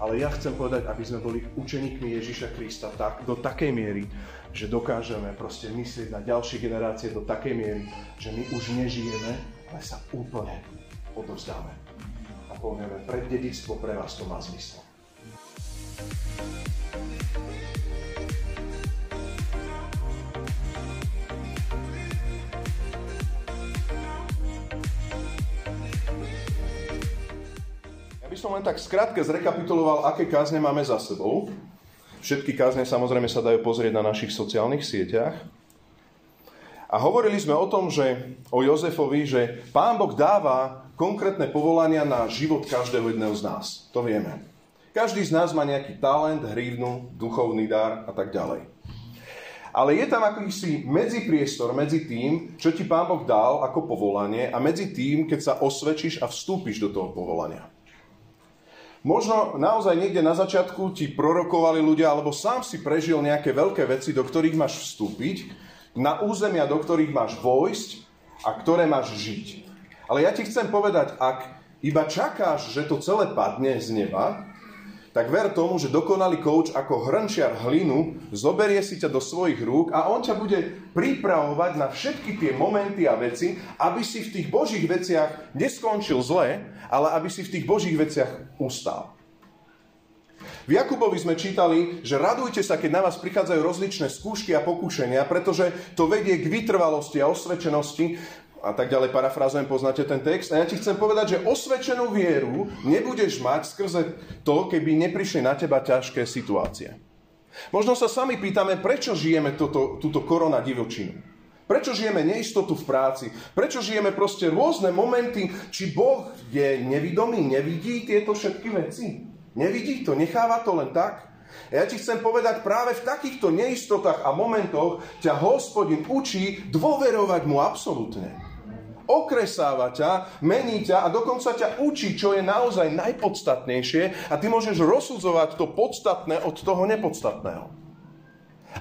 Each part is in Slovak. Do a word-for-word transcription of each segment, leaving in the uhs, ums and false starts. ale ja chcem povedať, aby sme boli učeníkmi Ježiša Krista tak, do takej miery, že dokážeme proste myslieť na ďalšie generácie do takej miery, že my už nežijeme, ale sa úplne odovzdáme. A povieme, pre dedičstvo pre vás to má zmysel. Som len tak skrátke zrekapituloval, aké kázne máme za sebou. Všetky kázne samozrejme sa dajú pozrieť na našich sociálnych sieťach. A hovorili sme o tom, že o Jozefovi, že Pán Boh dáva konkrétne povolania na život každého jedného z nás. To vieme. Každý z nás má nejaký talent, hrivnu, duchovný dar a tak ďalej. Ale je tam akýsi medzipriestor medzi tým, čo ti Pán Boh dal ako povolanie a medzi tým, keď sa osvedčíš a vstúpiš do toho povolania. Možno naozaj niekde na začiatku ti prorokovali ľudia, alebo sám si prežil nejaké veľké veci, do ktorých máš vstúpiť, na územia, do ktorých máš vojsť a ktoré máš žiť. Ale ja ti chcem povedať, ak iba čakáš, že to celé padne z neba, tak ver tomu, že dokonalý kouč ako hrnčiar hlinu zoberie si ťa do svojich rúk a on ťa bude pripravovať na všetky tie momenty a veci, aby si v tých Božích veciach neskončil zle, ale aby si v tých Božích veciach ustal. V Jakubovi sme čítali, že radujte sa, keď na vás prichádzajú rozličné skúšky a pokúšenia, pretože to vedie k vytrvalosti a osvedčenosti a tak ďalej, parafrázujem, poznáte ten text. A ja ti chcem povedať, že osvedčenú vieru nebudeš mať skrze to, keby neprišli na teba ťažké situácie. Možno sa sami pýtame, prečo žijeme toto, túto korona divočinu. Prečo žijeme neistotu v práci? Prečo žijeme proste rôzne momenty? Či Boh je nevidomý, nevidí tieto všetky veci? Nevidí to, necháva to len tak? Ja ti chcem povedať, práve v takýchto neistotách a momentoch ťa Hospodin učí dôverovať mu absolútne. Okresáva ťa, mení ťa a dokonca ťa učí, čo je naozaj najpodstatnejšie a ty môžeš rozsudzovať to podstatné od toho nepodstatného.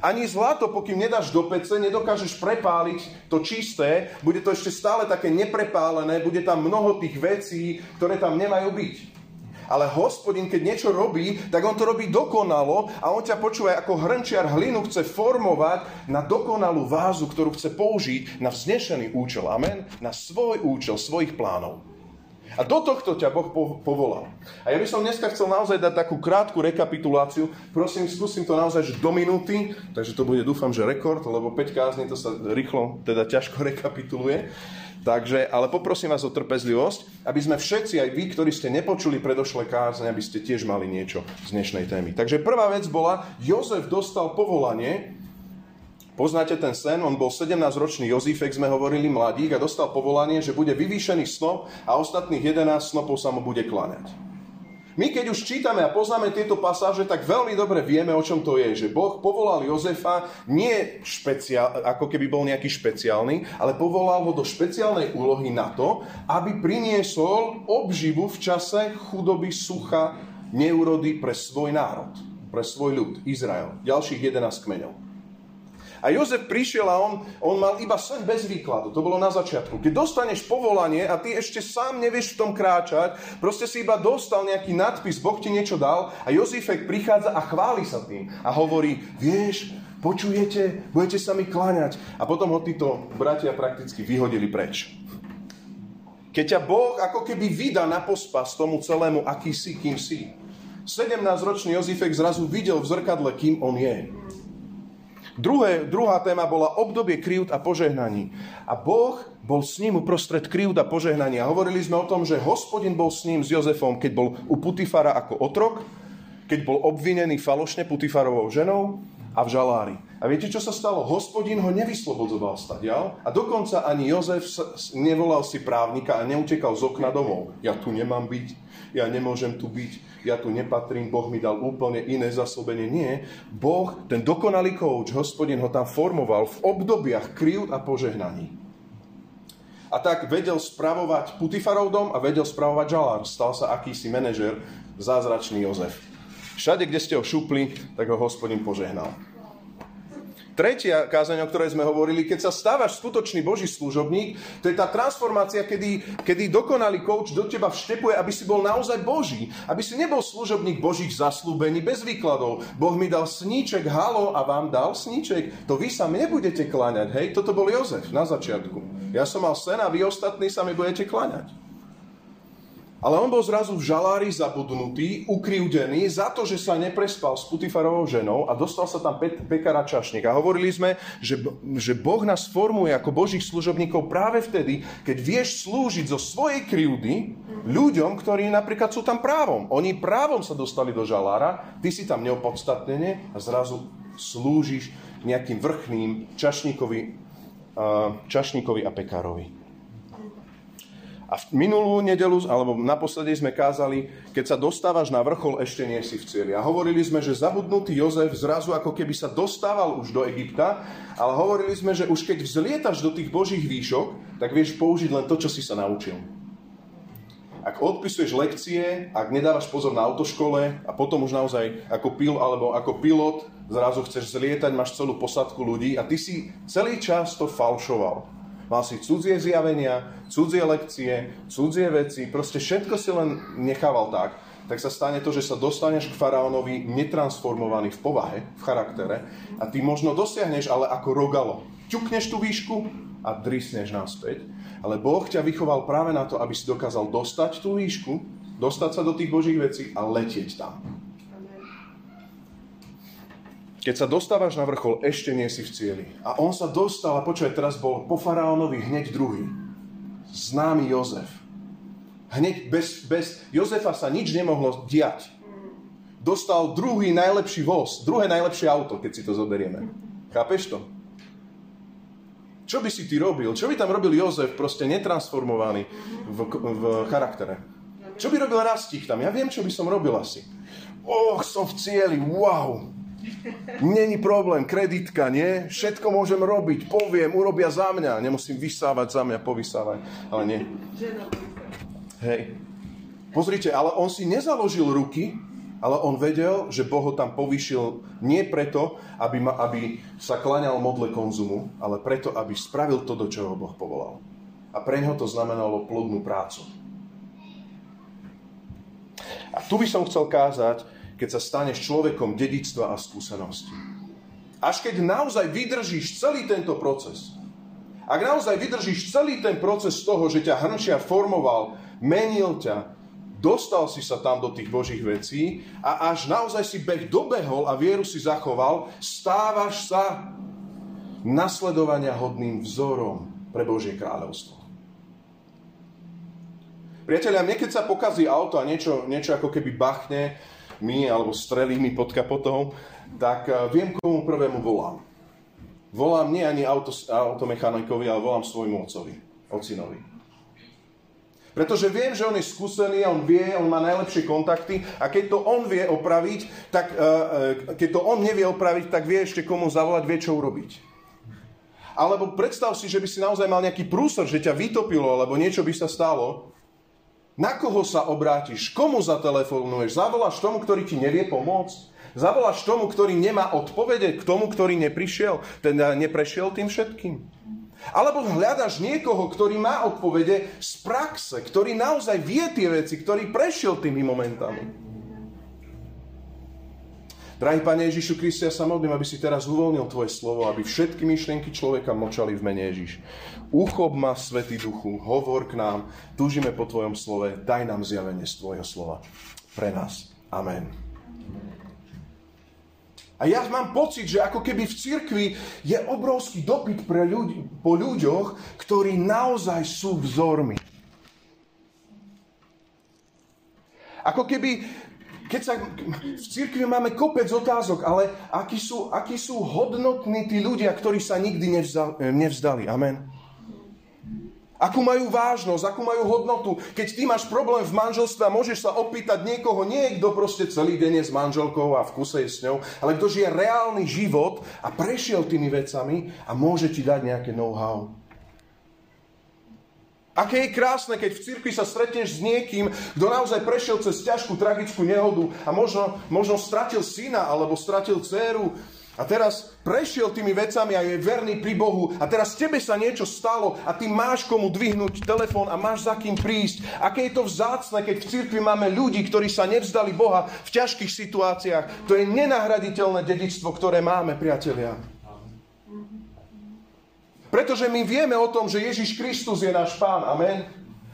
Ani zlato, pokým nedáš do pece, nedokážeš prepáliť to čisté, bude to ešte stále také neprepálené, bude tam mnoho tých vecí, ktoré tam nemajú byť. Ale Hospodin, keď niečo robí, tak on to robí dokonalo a on ťa počúva, ako hrnčiar hlinu chce formovať na dokonalú vázu, ktorú chce použiť na vznešený účel. Amen? Na svoj účel, svojich plánov. A do tohto ťa Boh povolal. A ja by som dneska chcel naozaj dať takú krátku rekapituláciu. Prosím, skúsim to naozaj do minúty, takže to bude, dúfam, že rekord, lebo päť kázni to sa rýchlo, teda ťažko rekapituluje. Takže, ale poprosím vás o trpezlivosť, aby sme všetci, aj vy, ktorí ste nepočuli predošlé kázne, aby ste tiež mali niečo z dnešnej témy. Takže prvá vec bola, Jozef dostal povolanie. Poznáte ten sen, on bol sedemnásťročný Jozífek, sme hovorili, mladík, a dostal povolanie, že bude vyvýšený snop a ostatných jedenásť snopov sa mu bude kláňať. My, keď už čítame a poznáme tieto pasáže, tak veľmi dobre vieme, o čom to je, že Boh povolal Jozefa nie špeciál, ako keby bol nejaký špeciálny, ale povolal ho do špeciálnej úlohy na to, aby priniesol obživu v čase chudoby, sucha, neúrody pre svoj národ, pre svoj ľud, Izrael, ďalších jedenásť kmeňov. A Jozef prišiel a on, on mal iba sen bez výkladu. To bolo na začiatku. Keď dostaneš povolanie a ty ešte sám nevieš v tom kráčať, proste si iba dostal nejaký nadpis, Boh ti niečo dal a Jozífek prichádza a chváli sa tým. A hovorí, vieš, počujete, budete sa mi kláňať. A potom ho títo bratia prakticky vyhodili preč. Keď ťa Boh ako keby vydá na pospas tomu celému, aký si, kým si. sedemnásťročný Jozífek zrazu videl v zrkadle, kým on je. Druhé, druhá téma bola obdobie krivd a požehnaní. A Boh bol s ním uprostred krivd a požehnaní. A hovorili sme o tom, že Hospodin bol s ním, s Jozefom, keď bol u Putifara ako otrok, keď bol obvinený falošne Putifarovou ženou a v žalári. A viete, čo sa stalo? Hospodin ho nevyslobodzoval stadiaľ a dokonca ani Jozef nevolal si právnika a neutekal z okna domov. Ja tu nemám byť, ja nemôžem tu byť. Ja tu nepatrím, Boh mi dal úplne iné zaslúbenie. Nie, Boh, ten dokonalý kouč, Hospodin ho tam formoval v obdobiach krivd a požehnaní. A tak vedel spravovať Putifarov dom a vedel spravovať žalár. Stal sa akýsi manažer, zázračný Jozef. Všade, kde ste ho šupli, tak ho Hospodin požehnal. tretia kázaň, o ktorej sme hovorili, keď sa stávaš skutočný Boží služobník, to je tá transformácia, kedy, kedy dokonalý coach do teba vštepuje, aby si bol naozaj Boží. Aby si nebol služobník Božích zasľúbení bez výkladov. Boh mi dal sníček, halo, a vám dal sníček. To vy sa mne budete kláňať, hej? Toto bol Jozef na začiatku. Ja som mal sen a vy ostatní sa mi budete kláňať. Ale on bol zrazu v žalári zabudnutý, ukriúdený za to, že sa neprespal s Putifarovou ženou a dostal sa tam pe- pekara čašník. A hovorili sme, že, že Boh nás formuje ako Božích služobníkov práve vtedy, keď vieš slúžiť zo svojej krivdy ľuďom, ktorí napríklad sú tam právom. Oni právom sa dostali do žalára, ty si tam neopodstatnene a zrazu slúžiš nejakým vrchným čašníkovi, čašníkovi a pekárovi. A v minulú nedelu, alebo naposledy sme kázali, keď sa dostávaš na vrchol, ešte nie si v cieli. A hovorili sme, že zabudnutý Jozef zrazu ako keby sa dostával už do Egypta, ale hovorili sme, že už keď vzlietaš do tých Božích výšok, tak vieš použiť len to, čo si sa naučil. Ak odpisuješ lekcie, ak nedávaš pozor na autoškole a potom už naozaj ako pil, alebo ako pilot zrazu chceš zlietať, máš celú posadku ľudí a ty si celý čas to falšoval. Mal si cudzie zjavenia, cudzie lekcie, cudzie veci, proste všetko si len nechával tak, tak sa stane to, že sa dostaneš k faraónovi netransformovaný v povahe, v charaktere a ty možno dosiahneš, ale ako rogalo. Ťukneš tú výšku a drisneš naspäť. Ale Boh ťa vychoval práve na to, aby si dokázal dostať tú výšku, dostať sa do tých Božích vecí a letieť tam. Keď sa dostávaš na vrchol, ešte nie si v cieli. A on sa dostal, a počuj, teraz bol po faraónovi hneď druhý. Známy Jozef. Hneď bez, bez Jozefa sa nič nemohlo diať. Dostal druhý najlepší voz, druhé najlepšie auto, keď si to zoberieme. Chápeš to? Čo by si ty robil? Čo by tam robil Jozef, proste netransformovaný v, v charaktere? Čo by robil Rastík tam? Ja viem, čo by som robil asi. Och, som v cieli, wow! Není problém, kreditka, nie? Všetko môžem robiť, poviem, urobia za mňa. Nemusím vysávať za mňa, povysávať. Ale nie. Hej. Pozrite, ale on si nezaložil ruky, ale on vedel, že Boh ho tam povýšil nie preto, aby, ma, aby sa klaňal modle konzumu, ale preto, aby spravil to, do čoho Boh povolal. A pre ňoho to znamenalo plodnú prácu. A tu by som chcel kázať, keď sa staneš človekom dedičstva a skúsenosti. Až keď naozaj vydržíš celý tento proces, ak naozaj vydržíš celý ten proces toho, že ťa hrnčia formoval, menil ťa, dostal si sa tam do tých Božích vecí a až naozaj si beh dobehol a vieru si zachoval, stávaš sa nasledovania hodným vzorom pre Božie kráľovstvo. Priatelia, mne keď sa pokazí auto a niečo, niečo ako keby bachne, my, alebo strelí mi pod kapotou, tak viem, komu prvému volám. Volám nie ani auto, automechanikovi, ale volám svojmu otcovi, ocinovi. Pretože viem, že on je skúsený, on vie, on má najlepšie kontakty a keď to on vie opraviť, tak keď to on nevie opraviť, tak vie ešte komu zavolať, vie, čo urobiť. Alebo predstav si, že by si naozaj mal nejaký prúser, že ťa vytopilo, alebo niečo by sa stalo. Na koho sa obrátiš? Komu zatelefonuješ? Zavoláš tomu, ktorý ti nevie pomôcť? Zavoláš tomu, ktorý nemá odpovede? K tomu, ktorý neprišiel? Ten neprešiel tým všetkým? Alebo hľadaš niekoho, ktorý má odpovede z praxe, ktorý naozaj vie tie veci, ktorý prešiel tými momentami? Drahý Pane Ježišu Kriste, ja sa modlím, aby si teraz uvoľnil Tvoje slovo, aby všetky myšlienky človeka mlčali v mene Ježiš. Uchob ma, Svätý Duchu, hovor k nám, túžime po Tvojom slove, daj nám zjavenie z Tvojho slova pre nás. Amen. A ja mám pocit, že ako keby v cirkvi je obrovský dopyt pre ľudí, po ľuďoch, ktorí naozaj sú vzormi. Ako keby... Keď sa, v cirkvi máme kopec otázok, ale akí sú, akí sú hodnotní tí ľudia, ktorí sa nikdy nevzdali, nevzdali. Amen. Akú majú vážnosť, akú majú hodnotu. Keď ty máš problém v manželstve a môžeš sa opýtať niekoho, niekto proste celý deň je s manželkou a v kuse je s ňou, ale kto žije reálny život a prešiel tými vecami a môže ti dať nejaké know-how. Aké je krásne, keď v cirkvi sa stretneš s niekým, kto naozaj prešiel cez ťažkú, tragickú nehodu a možno, možno stratil syna alebo stratil dcéru A teraz prešiel tými vecami a je verný pri Bohu a teraz tebe sa niečo stalo a ty máš komu dvihnúť telefón a máš za kým prísť. Aké je to vzácne, keď v cirkvi máme ľudí, ktorí sa nevzdali Boha v ťažkých situáciách. To je nenahraditeľné dedičstvo, ktoré máme, priatelia. Pretože my vieme o tom, že Ježiš Kristus je náš Pán. Amen.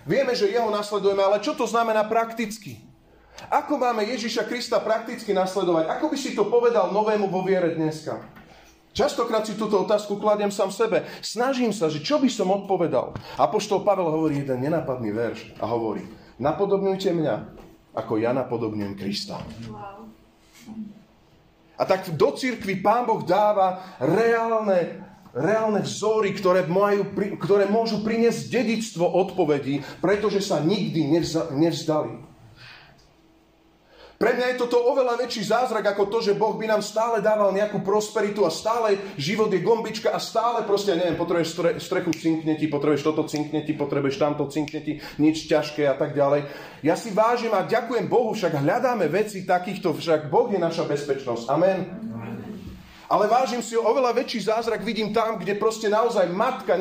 Vieme, že Jeho nasledujeme, ale čo to znamená prakticky? Ako máme Ježiša Krista prakticky nasledovať? Ako by si to povedal novému vo viere dneska? Častokrát si túto otázku kladiem sám sebe. Snažím sa, že čo by som odpovedal? Apoštol Pavel hovorí jeden nenápadný verš a hovorí: napodobňujte mňa, ako ja napodobňujem Krista. Wow. A tak do cirkvi Pán Boh dáva reálne reálne vzory, ktoré, majú, ktoré môžu priniesť dedičstvo odpovedí, pretože sa nikdy nevzdali. Pre mňa je toto oveľa väčší zázrak ako to, že Boh by nám stále dával nejakú prosperitu a stále život je gombička a stále proste, neviem, potrebuješ stre, strechu cinkneti, potrebuješ toto cinkneti, potrebuješ tamto cinkneti, nič ťažké a tak ďalej. Ja si vážim a ďakujem Bohu, však hľadáme veci takýchto, však Boh je naša bezpečnosť. Amen. Ale vážim si, oveľa väčší zázrak vidím tam, kde proste naozaj matka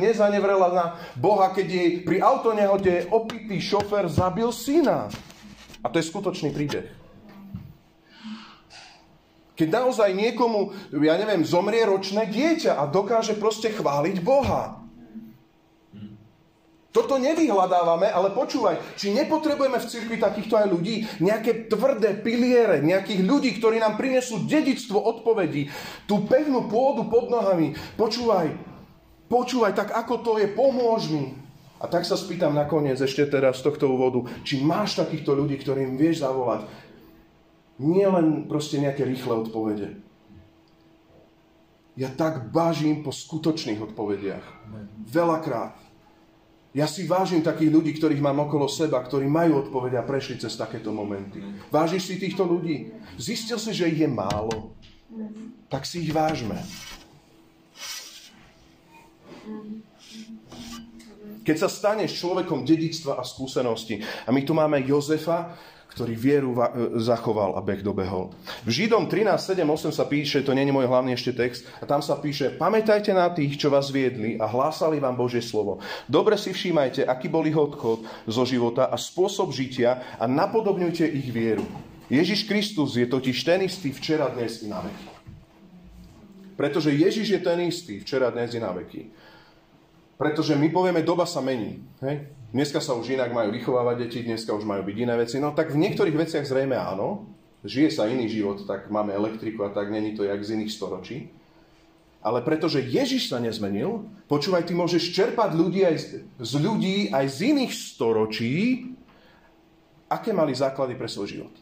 nezanevrela na Boha, keď jej pri autonehode opitý šofér zabil syna. A to je skutočný príbeh. Keď naozaj niekomu, ja neviem, zomrie ročné dieťa a dokáže proste chváliť Boha. Toto nevyhľadávame, ale počúvaj, či nepotrebujeme v cirkvi takýchto aj ľudí, nejaké tvrdé piliere, nejakých ľudí, ktorí nám prinesú dedičstvo odpovedí, tú pevnú pôdu pod nohami. Počúvaj, počúvaj, tak ako to je, pomôž mi. A tak sa spýtam nakoniec ešte teraz z tohto úvodu, či máš takýchto ľudí, ktorým vieš zavolať. Nie len proste nejaké rýchle odpovede. Ja tak bážim po skutočných odpovediach. Veľakrát. Ja si vážim takých ľudí, ktorých mám okolo seba, ktorí majú odpovede a prešli cez takéto momenty. Vážiš si týchto ľudí? Zistil si, že ich je málo? Tak si ich vážme. Keď sa staneš človekom dedičstva a skúsenosti. A my tu máme Jozefa, ktorý vieru zachoval a beh dobehol. V Židom trinásť sedem osem sa píše, to nie je môj hlavný ešte text, a tam sa píše: pamätajte na tých, čo vás viedli a hlásali vám Božie slovo. Dobre si všímajte, aký bol ich odchod zo života a spôsob žitia a napodobňujte ich vieru. Ježiš Kristus je totiž ten istý včera, dnes i na veky. Pretože Ježiš je ten istý včera, dnes i na veky. Pretože my povieme, doba sa mení, hej? Dneska sa už inak majú vychovávať deti, dneska už majú byť iné veci. No tak v niektorých veciach zrejme áno. Žije sa iný život, tak máme elektriku a tak, není to jak z iných storočí. Ale pretože Ježiš sa nezmenil, počúvaj, ty môžeš čerpať ľudí aj z, z ľudí aj z iných storočí, aké mali základy pre svoj život.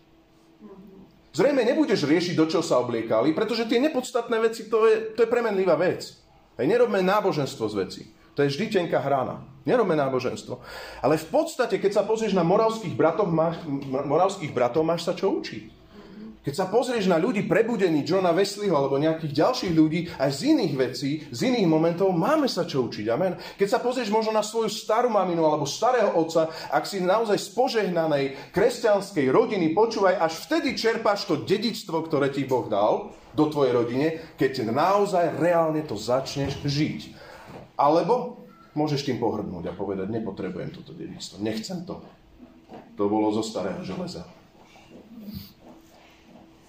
Zrejme nebudeš riešiť, do čoho sa obliekali, pretože tie nepodstatné veci, to je, to je premenlivá vec. Hej, nerobme náboženstvo z veci. To je vždy tenká hrana. Nerobme náboženstvo. Ale v podstate, keď sa pozrieš na moravských bratov, máš, moravských bratov, máš sa čo učiť. Keď sa pozrieš na ľudí prebudení Johna Wesleyho alebo nejakých ďalších ľudí, aj z iných vecí, z iných momentov, máme sa čo učiť. Amen. Keď sa pozrieš možno na svoju starú maminu alebo starého otca, ak si naozaj z požehnanej kresťanskej rodiny, počúvaj, až vtedy čerpáš to dedičstvo, ktoré ti Boh dal do tvojej rodine, keď naozaj reálne to začneš žiť. Alebo môžeš tým pohrdnúť a povedať, nepotrebujem toto dedičstvo, nechcem to. To bolo zo starého železa.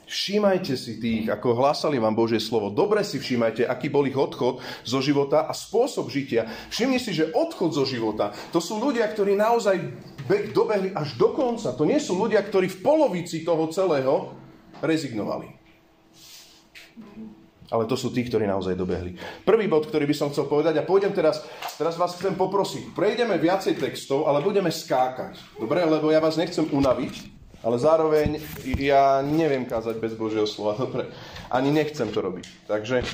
Všímajte si tých, ako hlásali vám Božie slovo. Dobre si všímajte, aký bol ich odchod zo života a spôsob žitia. Všimni si, že odchod zo života, to sú ľudia, ktorí naozaj beh dobehli až do konca. To nie sú ľudia, ktorí v polovici toho celého rezignovali. Ale to sú tí, ktorí naozaj dobehli. Prvý bod, ktorý by som chcel povedať, a pôjdem teraz, teraz vás chcem poprosiť, prejdeme viacej textov, ale budeme skákať. Dobre, lebo ja vás nechcem unaviť, ale zároveň ja neviem kázať bez Božieho slova, dobre. Ani nechcem to robiť. Takže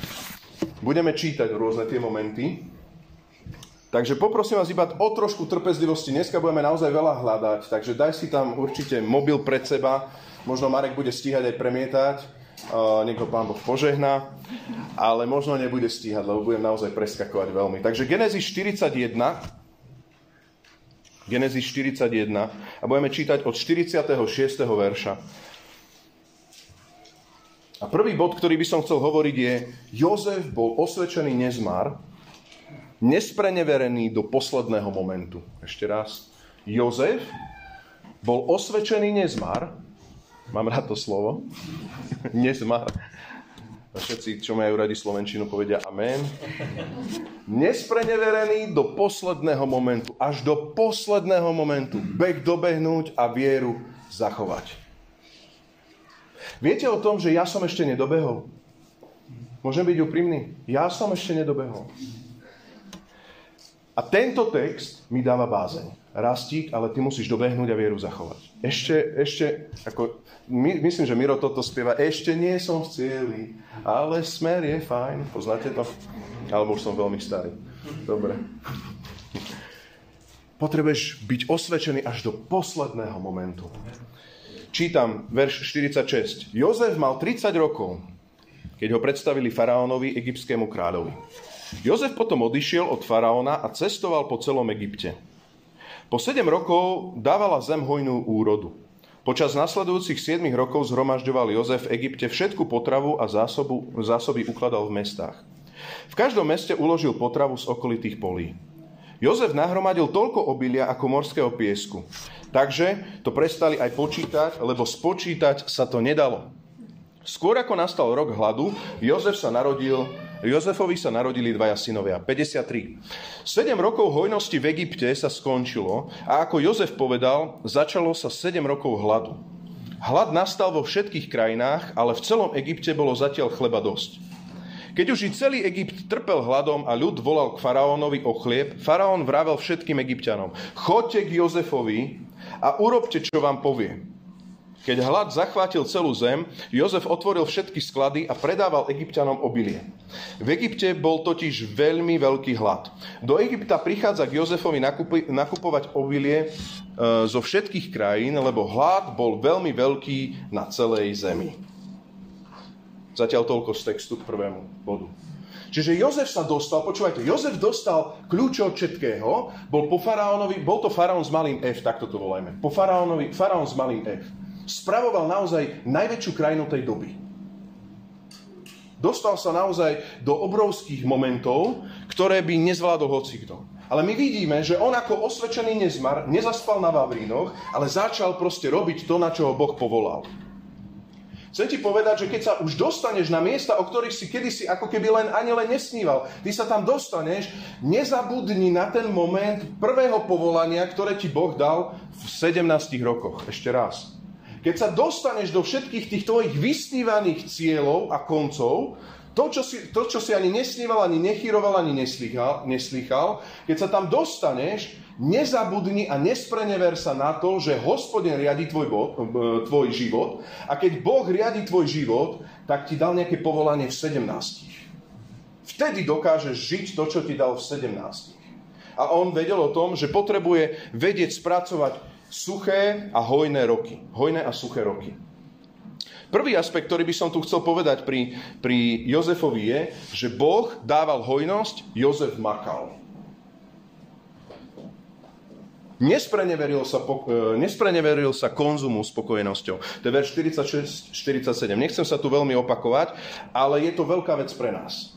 budeme čítať rôzne tie momenty. Takže poprosím vás iba o trošku trpezlivosti. Dneska budeme naozaj veľa hľadať, takže daj si tam určite mobil pred seba. Možno Marek bude stíhať aj premietať. Uh, niekto Pán Boh požehná, ale možno nebude stíhať, lebo budem naozaj preskakovať veľmi. Takže Genezis štyridsaťjeden, Genezis štyridsaťjeden a budeme čítať od štyridsiateho šiesteho verša. A prvý bod, ktorý by som chcel hovoriť, je: Jozef bol osvedčený nezmar, nespreneverený do posledného momentu. Ešte raz. Jozef bol osvedčený nezmar. Mám rád to slovo. Nezmar. Všetci, čo majú radi slovenčinu, povedia amen. Nespreneverený do posledného momentu. Až do posledného momentu. Beh dobehnúť a vieru zachovať. Viete o tom, že ja som ešte nedobehol? Môžem byť úprimný? Ja som ešte nedobehol. A tento text mi dáva bázeň. Rastík, ale ty musíš dobehnúť a vieru zachovať. Ešte, ešte, ako, my, myslím, že Miro toto spieva. Ešte nie som v cieli, ale smer je fajn. Poznáte to? Alebo už som veľmi starý. Dobre. Potrebuješ byť osvedčený až do posledného momentu. Čítam verš štyridsaťšesť. Jozef mal tridsať rokov, keď ho predstavili faraónovi, egyptskému kráľovi. Jozef potom odišiel od faraóna a cestoval po celom Egypte. Po sedem rokov dávala zem hojnú úrodu. Počas nasledujúcich siedmich rokov zhromažďoval Jozef v Egypte všetku potravu a zásobu, zásoby ukladal v mestách. V každom meste uložil potravu z okolitých polí. Jozef nahromadil toľko obilia ako morského piesku. Takže to prestali aj počítať, lebo spočítať sa to nedalo. Skôr ako nastal rok hladu, Jozef sa narodil, Jozefovi sa narodili dvaja synovia. päťdesiattri. sedem rokov hojnosti v Egypte sa skončilo a ako Jozef povedal, začalo sa sedem rokov hladu. Hlad nastal vo všetkých krajinách, ale v celom Egypte bolo zatiaľ chleba dosť. Keď už i celý Egypt trpel hladom a ľud volal k faraónovi o chlieb, faraón vravel všetkým Egypťanom: Choďte k Jozefovi a urobte, čo vám povie. Keď hlad zachvátil celú zem, Jozef otvoril všetky sklady a predával Egypťanom obilie. V Egypte bol totiž veľmi veľký hlad. Do Egypta prichádza k Jozefovi nakupi- nakupovať obilie e, zo všetkých krajín, lebo hlad bol veľmi veľký na celej zemi. Zatiaľ toľko z textu k prvému bodu. Čiže Jozef sa dostal, počúvajte, Jozef dostal kľúče od všetkého, bol po faraónovi, bol to faraón s malým F, takto to volajme, po faraónovi, faraón s malým F. Spravoval naozaj najväčšiu krajinu tej doby. Dostal sa naozaj do obrovských momentov, ktoré by nezvládol hocikto. Ale my vidíme, že on ako osvedčený nezmar nezaspal na vavrínoch, ale začal proste robiť to, na čo ho Boh povolal. Chcem ti povedať, že keď sa už dostaneš na miesta, o ktorých si kedysi ako keby len ani len nesníval, ty sa tam dostaneš, nezabudni na ten moment prvého povolania, ktoré ti Boh dal v sedemnástich rokoch. Ešte raz. Keď sa dostaneš do všetkých tých tvojich vysnívaných cieľov a koncov, to, čo si, to, čo si ani nesníval, ani nechýroval, ani neslýchal, neslýchal, keď sa tam dostaneš, nezabudni a nesprenever sa na to, že Hospodin riadi tvoj, bod, tvoj život, a keď Boh riadi tvoj život, tak ti dal nejaké povolanie v sedemnástich. Vtedy dokážeš žiť to, čo ti dal v sedemnástich. A on vedel o tom, že potrebuje vedieť spracovať suché a hojné roky. Hojné a suché roky. Prvý aspekt, ktorý by som tu chcel povedať pri, pri Jozefovi, je, že Boh dával hojnosť, Jozef makal. Nespreneveril sa, nespreneveril sa konzumu spokojnosťou. To je verš štyridsaťšesť štyridsaťsedem. Nechcem sa tu veľmi opakovať, ale je to veľká vec pre nás.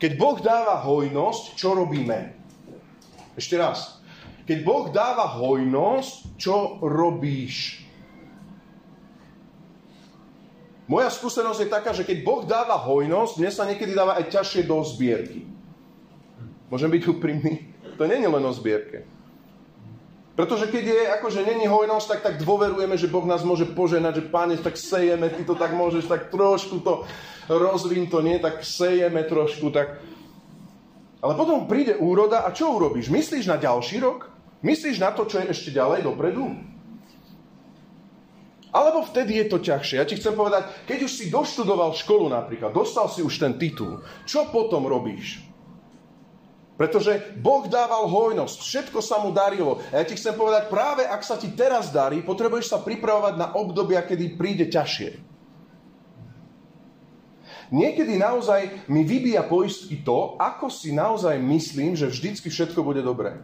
Keď Boh dáva hojnosť, čo robíme? Ešte raz. Keď Boh dáva hojnosť, čo robíš? Moja skúsenosť je taká, že keď Boh dáva hojnosť, mne sa niekedy dáva aj ťažšie do zbierky. Môžem byť úprimný? To nie je len o zbierke. Pretože keď je, akože není hojnosť, tak, tak dôverujeme, že Boh nás môže poženať, že Pane, tak sejeme, ty to tak môžeš, tak trošku to rozvin to, nie, tak sejeme trošku, tak... Ale potom príde úroda a čo urobíš? Myslíš na ďalší rok? Myslíš na to, čo je ešte ďalej dopredu? Alebo vtedy je to ťažšie. Ja ti chcem povedať, keď už si doštudoval školu napríklad, dostal si už ten titul, čo potom robíš? Pretože Boh dával hojnosť, všetko sa mu darilo. A ja ti chcem povedať, práve ak sa ti teraz darí, potrebuješ sa pripravovať na obdobia, kedy príde ťažšie. Niekedy naozaj mi vybíja poistky to, ako si naozaj myslím, že vždycky všetko bude dobré.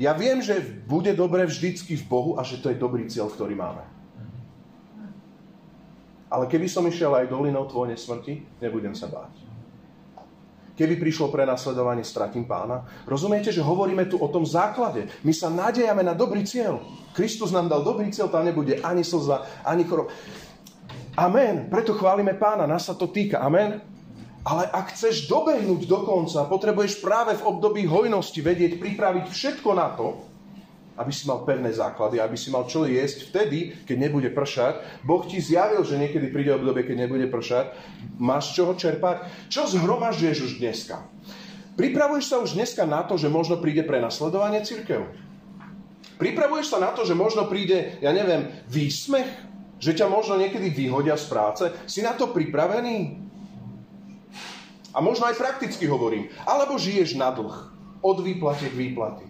Ja viem, že bude dobré vždycky v Bohu a že to je dobrý cieľ, ktorý máme. Ale keby som išiel aj dolinou tvojej smrti, nebudem sa báť. Keby prišlo prenasledovanie, stratím pána. Rozumiete, že hovoríme tu o tom základe. My sa nádejame na dobrý cieľ. Kristus nám dal dobrý cieľ, tam nebude ani slza, ani choroba. Amen. Preto chválime pána, nás sa to týka. Amen. Ale ak chceš dobehnúť do konca, potrebuješ práve v období hojnosti vedieť pripraviť všetko na to, aby si mal pevné základy, aby si mal čo jesť vtedy, keď nebude pršať. Boh ti zjavil, že niekedy príde obdobie, keď nebude pršať. Máš čoho čerpať? Čo zhromažuješ už dneska? Pripravuješ sa už dneska na to, že možno príde prenasledovanie cirkev? Pripravuješ sa na to, že možno príde, ja neviem, výsmech? Že ťa možno niekedy vyhodia z práce? Si na to pripravený? A možno aj prakticky hovorím. Alebo žiješ na dlh. Od výplate k výplate.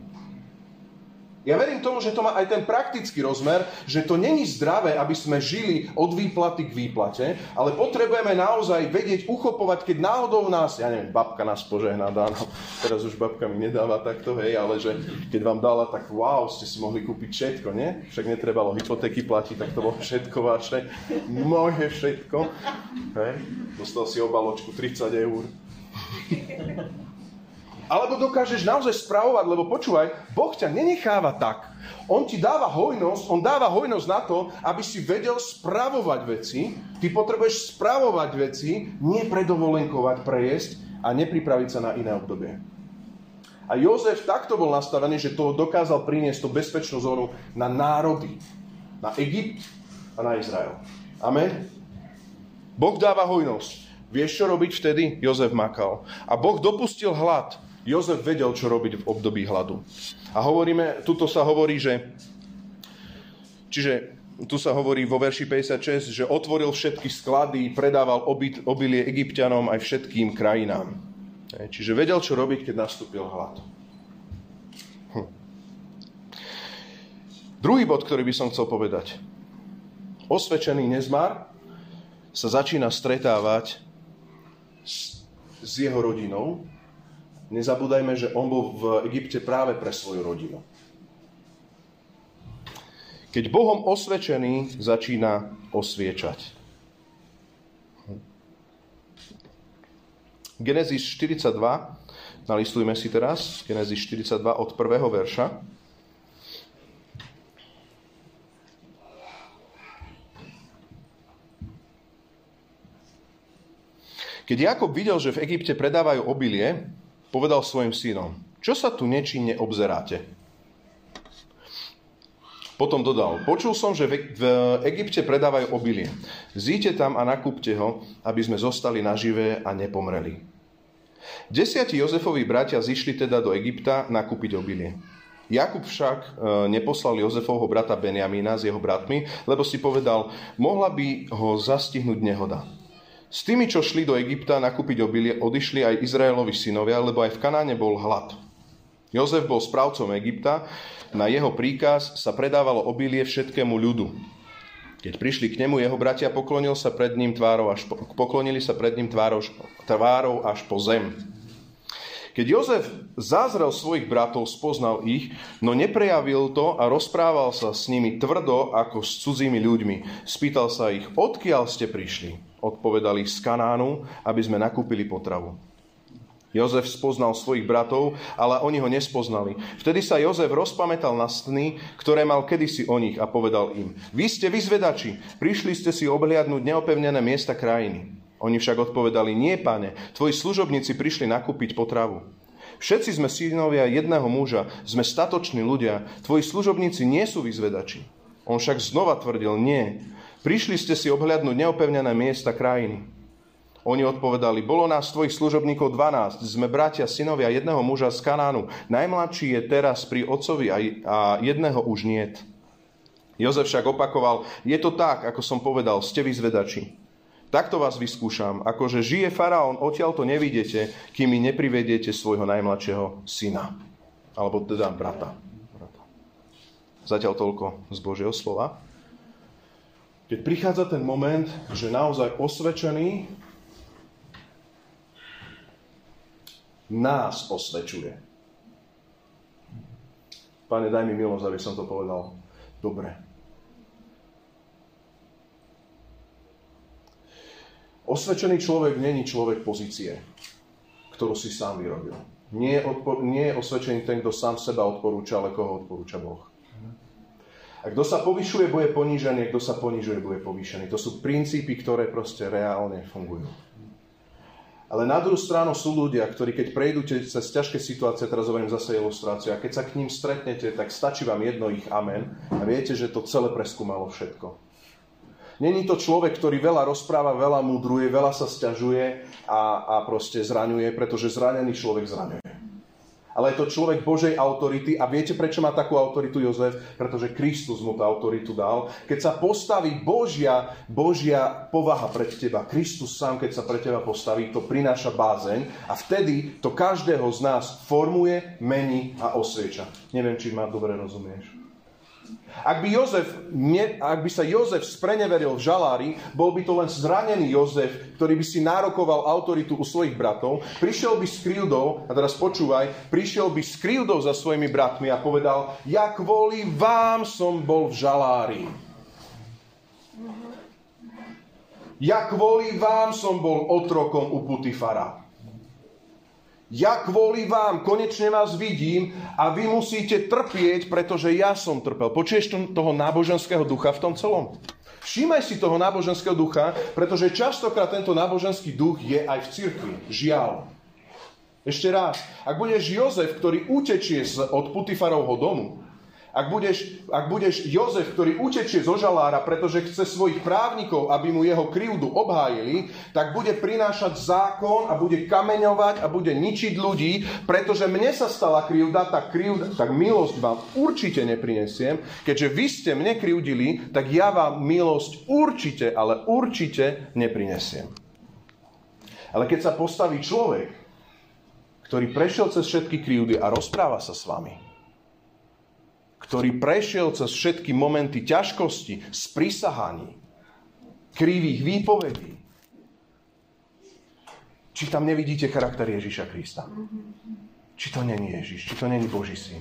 Ja verím tomu, že to má aj ten praktický rozmer, že to není zdravé, aby sme žili od výplaty k výplate, ale potrebujeme naozaj vedieť, uchopovať, keď náhodou nás, ja neviem, babka nás požehná, dáno, teraz už babka mi nedáva takto, hej, ale že keď vám dala, tak wow, ste si mohli kúpiť všetko, nie? Však netrebalo hypotéky platiť, tak to bolo všetko vaše, moje všetko, hej, dostal si obaločku tridsať eur. Alebo dokážeš naozaj spravovať, lebo počúvaj, Boh ťa nenecháva tak. On ti dáva hojnosť, on dáva hojnosť na to, aby si vedel spravovať veci. Ty potrebuješ spravovať veci, nepredovolenkovať, prejesť a nepripraviť sa na iné obdobie. A Jozef takto bol nastavený, že to dokázal priniesť tú bezpečnú zónu na národy, na Egypt a na Izrael. Amen. Boh dáva hojnosť. Vieš, čo robiť vtedy? Jozef makal. A Boh dopustil hlad. Jozef vedel, čo robiť v období hladu. A hovoríme, tuto sa hovorí, že... Čiže tu sa hovorí vo verši päťdesiatšesť, že otvoril všetky sklady, predával obi, obilie Egypťanom aj všetkým krajinám. Čiže vedel, čo robiť, keď nastúpil hlad. Hm. Druhý bod, ktorý by som chcel povedať. Osvečený nezmar sa začína stretávať s, s jeho rodinou. Nezabúdajme, že on bol v Egypte práve pre svoju rodinu. Keď Bohom osvečený začína osviečať. Genezis štyridsaťdva, nalistujme si teraz, Genezis štyridsaťdva od prvého verša. Keď Jakob videl, že v Egypte predávajú obilie, povedal svojim synom, čo sa tu nečinne obzeráte? Potom dodal, počul som, že v Egypte predávajú obilie. Zíďte tam a nakúpte ho, aby sme zostali naživé a nepomreli. Desiati Jozefovi bratia zišli teda do Egypta nakúpiť obilie. Jakub však neposlal Jozefovho brata Benjamína s jeho bratmi, lebo si povedal, mohla by ho zastihnúť nehoda. S tými, čo šli do Egypta nakúpiť obilie, odišli aj Izraelovi synovia, lebo aj v Kanáne bol hlad. Jozef bol správcom Egypta, na jeho príkaz sa predávalo obilie všetkému ľudu. Keď prišli k nemu jeho bratia, poklonili sa pred ním tvárou až po, poklonili sa pred ním tvárou, tvárou až po zem. Keď Jozef zazrel svojich bratov, spoznal ich, no neprejavil to a rozprával sa s nimi tvrdo ako s cudzými ľuďmi. Spýtal sa ich, odkiaľ ste prišli? Odpovedali z Kanánu, aby sme nakúpili potravu. Jozef spoznal svojich bratov, ale oni ho nespoznali. Vtedy sa Jozef rozpamätal na sny, ktoré mal kedysi o nich a povedal im, vy ste vyzvedači, prišli ste si obhliadnúť neopevnené miesta krajiny. Oni však odpovedali, nie pane, tvoji služobníci prišli nakúpiť potravu. Všetci sme synovia jedného muža, sme statoční ľudia, tvoji služobníci nie sú vyzvedači. On však znova tvrdil, nie, prišli ste si obhľadnúť neopevnené miesta krajiny. Oni odpovedali, bolo nás tvojich služobníkov dvanásť, sme bratia, synovia jedného muža z Kanánu. Najmladší je teraz pri otcovi a jedného už niet. Jozef však opakoval, je to tak, ako som povedal, ste vyzvedači. Takto vás vyskúšam, akože žije faraón, odtiaľ to nevidíte, kým mi neprivediete svojho najmladšieho syna. Alebo teda brata. Zatiaľ toľko z Božieho slova. Keď prichádza ten moment, že naozaj osvečený nás osvečuje. Pane, daj mi milosť, aby som to povedal dobre. Osvedčený človek není človek pozície, ktorú si sám vyrobil. Nie je, odpo- nie je osvedčený ten, kto sám seba odporúča, ale koho odporúča Boh. A kto sa povyšuje, bude ponížený, kto sa ponižuje, bude povýšený. To sú princípy, ktoré proste reálne fungujú. Ale na druhú stranu sú ľudia, ktorí keď prejdú cez ťažké situácie, teraz hovorím zase ilustráciu, a keď sa k ním stretnete, tak stačí vám jedno ich amen a viete, že to celé preskúmalo všetko. Není to človek, ktorý veľa rozpráva, veľa mudruje, veľa sa sťažuje a, a proste zraňuje, pretože zranený človek zraňuje. Ale je to človek Božej autority a viete, prečo má takú autoritu Jozef? Pretože Kristus mu tú autoritu dal. Keď sa postaví Božia, Božia povaha pred teba, Kristus sám, keď sa pre teba postaví, to prináša bázeň a vtedy to každého z nás formuje, mení a osvieča. Neviem, či ma dobre rozumieš. Ak by, Jozef, ne, ak by sa Jozef spreneveril v žalári, bol by to len zranený Jozef, ktorý by si nárokoval autoritu u svojich bratov, prišiel by s krivdou, a teraz počúvaj, prišiel by s krivdou za svojimi bratmi a povedal, ja kvôli vám som bol v žalári. Ja kvôli vám som bol otrokom u Putifara. Ja kvôli vám, konečne vás vidím a vy musíte trpieť, pretože ja som trpel. Počuješ toho náboženského ducha v tom celom? Všímaj si toho náboženského ducha, pretože častokrát tento náboženský duch je aj v cirkvi. Žiaľ. Ešte raz. Ak budeš Jozef, ktorý utečie od Putifarovho domu, Ak budeš, ak budeš Jozef, ktorý utečie zo žalára, pretože chce svojich právnikov, aby mu jeho krivdu obhájili, tak bude prinášať zákon a bude kameňovať a bude ničiť ľudí, pretože mne sa stala krivda, tak, krivda, tak milosť vám určite neprinesiem. Keďže vy ste mne krivdili, tak ja vám milosť určite, ale určite neprinesiem. Ale keď sa postaví človek, ktorý prešiel cez všetky krivdy a rozpráva sa s vami, ktorý prešiel cez všetky momenty ťažkosti, sprisahaní, krivých výpovedí. Či tam nevidíte charakter Ježiša Krista? Či to není Ježiš? Či to není Boží syn?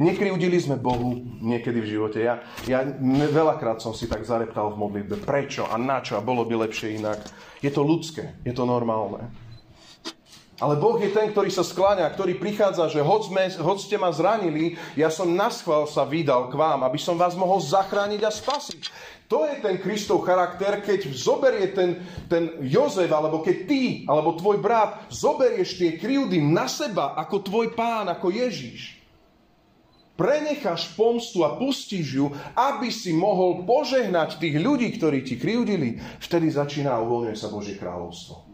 Nekryudili sme Bohu niekedy v živote. Ja, ja veľakrát som si tak zareptal v modlitbe. Prečo a na čo? A bolo by lepšie inak. Je to ľudské, je to normálne. Ale Boh je ten, ktorý sa skláňa, ktorý prichádza, že hoď, sme, hoď ste ma zranili, ja som naschvál sa vydal k vám, aby som vás mohol zachrániť a spasiť. To je ten Kristov charakter, keď zoberie ten, ten Jozef, alebo keď ty, alebo tvoj brat, zoberieš tie krivdy na seba ako tvoj pán, ako Ježiš. Prenecháš pomstu a pustíš ju, aby si mohol požehnať tých ľudí, ktorí ti krivdili. Vtedy začína a uvoľňuje sa Božie kráľovstvo.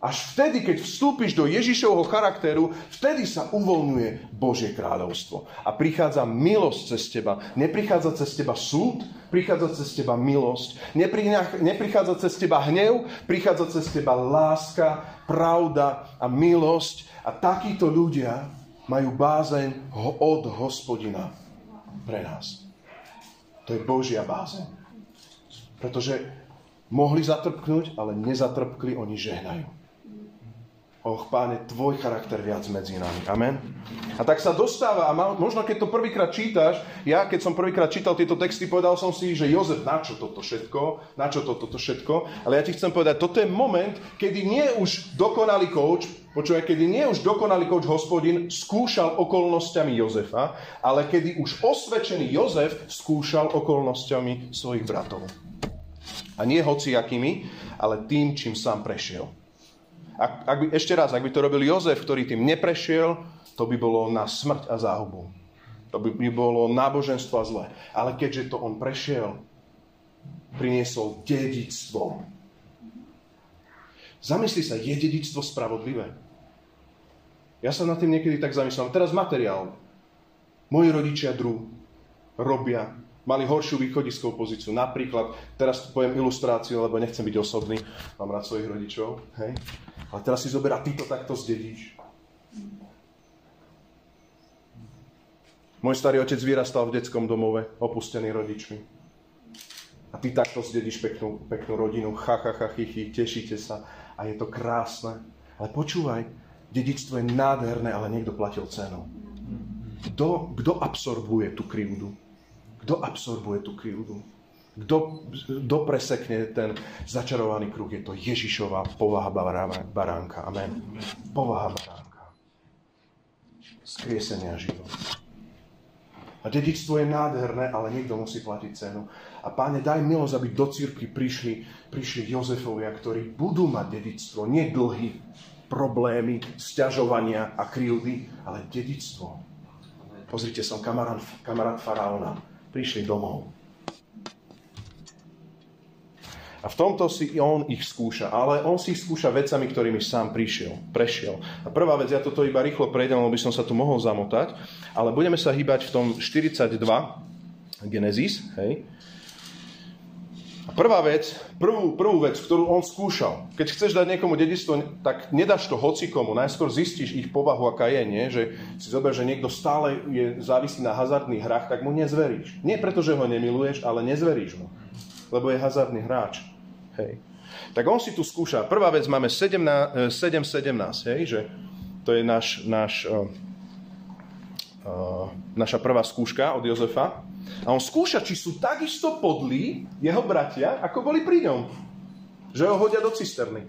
Až vtedy, keď vstúpiš do Ježišovho charakteru, vtedy sa uvoľňuje Božie kráľovstvo. A prichádza milosť cez teba. Neprichádza cez teba súd, prichádza cez teba milosť. Neprichádza cez teba hnev, prichádza cez teba láska, pravda a milosť. A takíto ľudia majú bázeň od Hospodina pre nás. To je Božia bázeň. Pretože mohli zatrpknúť, ale nezatrpkli, oni žehnajú. Och, Páne, tvoj charakter viac medzi nami. Amen. A tak sa dostáva, a možno keď to prvýkrát čítaš, ja keď som prvýkrát čítal tieto texty, povedal som si, že Jozef, na čo toto všetko? Na čo toto všetko? Ale ja ti chcem povedať, toto je moment, kedy nie už dokonalý coach, počúvaj, kedy nie už dokonalý coach Hospodin skúšal okolnostiami Jozefa, ale kedy už osvedčený Jozef skúšal okolnostiami svojich bratov. A nie hociakými, ale tým, čím sám prešiel. Ak, ak by, ešte raz, ak by to robil Jozef, ktorý tým neprešiel, to by bolo na smrť a záhubu. To by, by bolo náboženstvo a zle. Ale keďže to on prešiel, priniesol dedičstvo. Zamysli sa, je dedičstvo spravodlivé? Ja sa nad tým niekedy tak zamyslám. Teraz materiál. Moji rodičia dru robia, mali horšiu východiskovú pozíciu. Napríklad, teraz poviem ilustráciu, lebo nechcem byť osobný, mám rád svojich rodičov, hej? Ale teraz si zoberá, ty to takto zdedíš. Môj starý otec vyrastal v detskom domove, opustený rodičmi. A ty takto zdedíš peknú, peknú rodinu, ha, ha, ha, hi, hi, tešíte sa a je to krásne. Ale počúvaj, dedičstvo je nádherné, ale niekto platil cenu. Kto, kto absorbuje tú krivdu? Kto absorbuje tú krivdu? Kto dopresekne ten začarovaný kruh, je to Ježišova povaha baránka. Amen. Povaha baránka. Skriesenia život. A dedičstvo je nádherné, ale niekto musí platiť cenu. A Páne, daj milosť, aby do cirkvi prišli, prišli Jozefovia, ktorí budú mať dedičstvo, nie dlhy, problémy, sťažovania a krivdy, ale dedičstvo. Pozrite, som kamarát, kamarát faraóna. Prišli domov. A v tomto si on ich skúša. Ale on si ich skúša vecami, ktorými sám prišiel, prešiel. A prvá vec, ja toto iba rýchlo prejdem, lebo by som sa tu mohol zamotať, ale budeme sa hýbať v tom štyridsaťdva, Genezis, hej. A prvá vec, prvú, prvú vec, ktorú on skúšal. Keď chceš dať niekomu dedičstvo, tak nedáš to hocikomu. Najskôr zistíš ich povahu, aká je, nie? Že si zober, že niekto stále je závislý na hazardných hrách, tak mu nezveríš. Nie preto, že ho nemiluješ, ale nezveríš mu. Lebo je hazardný hráč. Hej. Tak on si tu skúša. Prvá vec, máme sedem sedemnásť, hej, že to je náš, náš, uh, uh, naša prvá skúška od Jozefa. A on skúša, či sú takisto podlí jeho bratia, ako boli pri ňom. Že ho hodia do cisterny.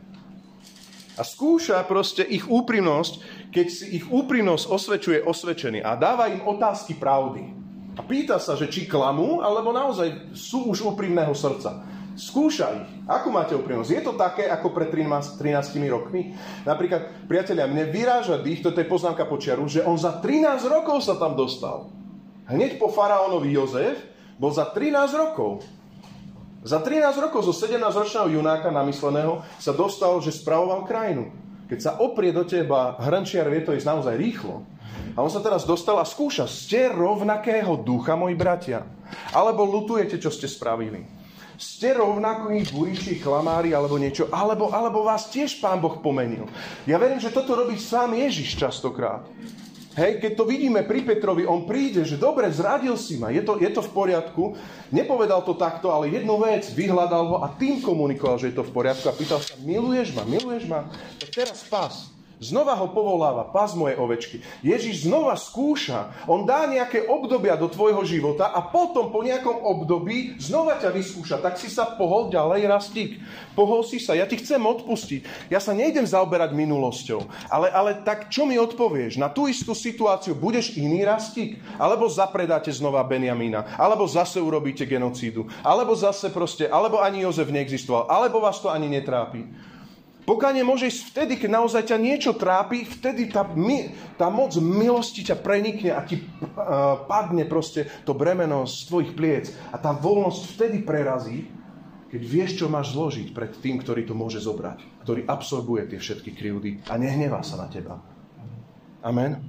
A skúša proste ich úprimnosť, keď si ich úprimnosť osvedčuje osvedčený. A dáva im otázky pravdy. A pýta sa, že či klamú, alebo naozaj sú už úprimného srdca. Skúša ich. Akú máte úprimnosť? Je to také, ako pred trinástimi rokmi? Napríklad, priatelia, mne vyráža dých, toto je poznámka počiaru, že on za trinásť rokov sa tam dostal. Hneď po faraónovi Jozef bol za trinásť rokov. Za trinásť rokov zo sedemnásťročného junáka namysleného sa dostal, že spravoval krajinu. Keď sa oprie do teba hrnčiar, vie to ísť naozaj rýchlo. A on sa teraz dostal a skúša, ste rovnakého ducha, moji bratia? Alebo lutujete, čo ste spravili? Ste rovnakí buriči, klamári, alebo niečo? Alebo, alebo vás tiež Pán Boh pomenil? Ja verím, že toto robí sám Ježiš častokrát. Hej, keď to vidíme pri Petrovi, on príde, že dobre, zradil si ma, je to, je to v poriadku. Nepovedal to takto, ale jednu vec, vyhľadal ho a tým komunikoval, že je to v poriadku. A pýtal sa, miluješ ma, miluješ ma? Tak teraz pas. Znova ho povoláva, pás moje ovečky. Ježiš znova skúša. On dá nejaké obdobia do tvojho života a potom po nejakom období znova ťa vyskúša. Tak si sa pohol ďalej, rastík. Pohol si sa. Ja ti chcem odpustiť. Ja sa nejdem zaoberať minulosťou. Ale, ale tak čo mi odpovieš? Na tú istú situáciu budeš iný, rastík? Alebo zapredáte znova Benjamína? Alebo zase urobíte genocídu? Alebo zase proste, alebo ani Jozef neexistoval? Alebo vás to ani netrápi? Pokánie môže ísť vtedy, keď naozaj ťa niečo trápi, vtedy tá, mi, tá moc milosti ťa prenikne a ti uh, padne proste to bremeno z tvojich pliec. A tá voľnosť vtedy prerazí, keď vieš, čo máš zložiť pred tým, ktorý to môže zobrať, ktorý absorbuje tie všetky krivdy a nehnevá sa na teba. Amen.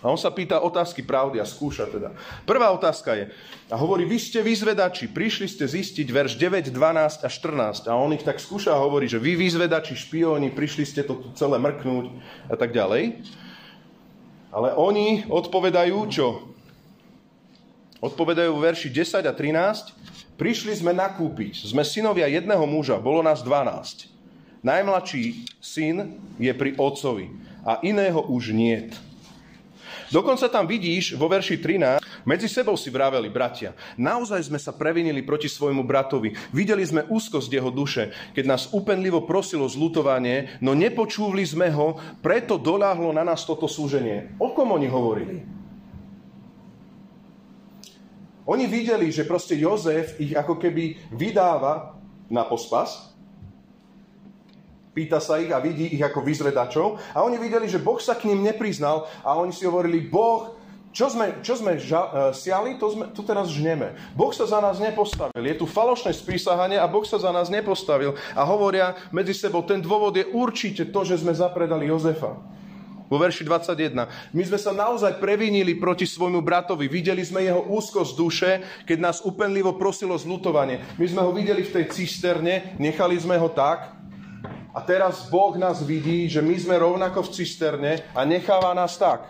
A on sa pýta otázky pravdy a skúša teda. Prvá otázka je, a hovorí, vy ste vyzvedači, prišli ste zistiť verš deväť, dvanásť a štrnásť. A on ich tak skúša a hovorí, že vy vyzvedači, špióni, prišli ste to celé mrknúť a tak ďalej. Ale oni odpovedajú čo? Odpovedajú v verši desať a trinásť. Prišli sme nakúpiť, sme synovia jedného muža, bolo nás dvanásť. Najmladší syn je pri otcovi a iného už niet. Dokonca tam vidíš vo verši trinásť, medzi sebou si vraveli, bratia, naozaj sme sa previnili proti svojmu bratovi. Videli sme úzkosť jeho duše, keď nás úpenlivo prosilo zľutovanie, no nepočúvli sme ho, preto doľahlo na nás toto súženie. O kom oni hovorili? Oni videli, že proste Jozef ich ako keby vydáva na pospas. Pýta sa ich a vidí ich ako vyzvedačov. A oni videli, že Boh sa k ním nepriznal a oni si hovorili, Boh, čo sme, čo sme ža- siali, to, sme, to teraz žneme. Boh sa za nás nepostavil. Je tu falošné sprísahanie a Boh sa za nás nepostavil. A hovoria medzi sebou, ten dôvod je určite to, že sme zapredali Jozefa. Vo verši dvadsaťjeden. My sme sa naozaj previnili proti svojmu bratovi. Videli sme jeho úzkosť duše, keď nás úpenlivo prosilo zľutovanie. My sme ho videli v tej cisterne, nechali sme ho tak. A teraz Boh nás vidí, že my sme rovnako v cisterne a necháva nás tak.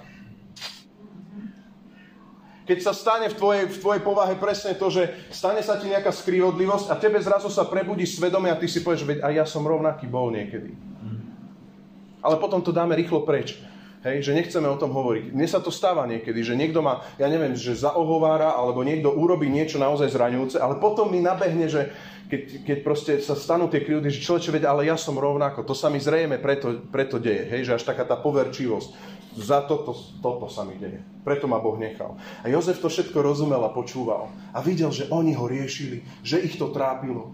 Keď sa stane v tvojej, v tvojej povahe presne to, že stane sa ti nejaká skrivodlivosť a tebe zrazu sa prebudí svedomie a ty si povieš, veď aj ja som rovnaký bol niekedy. Ale potom to dáme rýchlo preč. Hej, že nechceme o tom hovoriť. Mne sa to stáva niekedy, že niekto ma, ja neviem, že zaohovára, alebo niekto urobí niečo naozaj zraňujúce, ale potom mi nabehne, že keď, keď proste sa stanú tie krivdy, že človeče, veď, ale ja som rovnako. To sa mi zrejme preto, preto deje, hej, že až taká tá poverčivosť. Za toto, toto sa mi deje. Preto ma Boh nechal. A Jozef to všetko rozumel a počúval. A videl, že oni ho riešili, že ich to trápilo.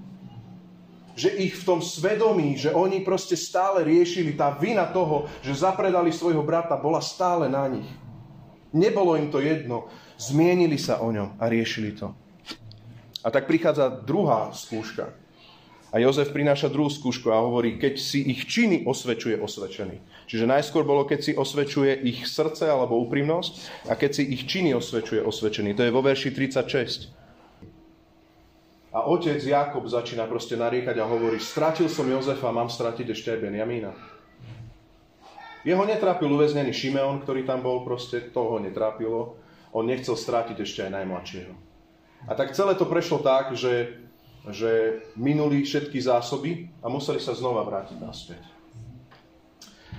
Že ich v tom svedomí, že oni proste stále riešili, tá vina toho, že zapredali svojho brata, bola stále na nich. Nebolo im to jedno. Zmienili sa o ňom a riešili to. A tak prichádza druhá skúška. A Jozef prináša druhú skúšku a hovorí, keď si ich činy osvedčuje osvedčený. Čiže najskôr bolo, keď si osvedčuje ich srdce alebo úprimnosť, a keď si ich činy osvedčuje osvedčený. To je vo verši tridsaťšesť. A otec Jakob začína proste nariekať a hovorí, stratil som Jozefa, mám stratiť ešte aj Benjamína. Jeho netrápil uväznený Šimeón, ktorý tam bol, proste toho netrápilo. On nechcel stratiť ešte aj najmladšieho. A tak celé to prešlo tak, že, že minuli všetky zásoby a museli sa znova vrátiť naspäť.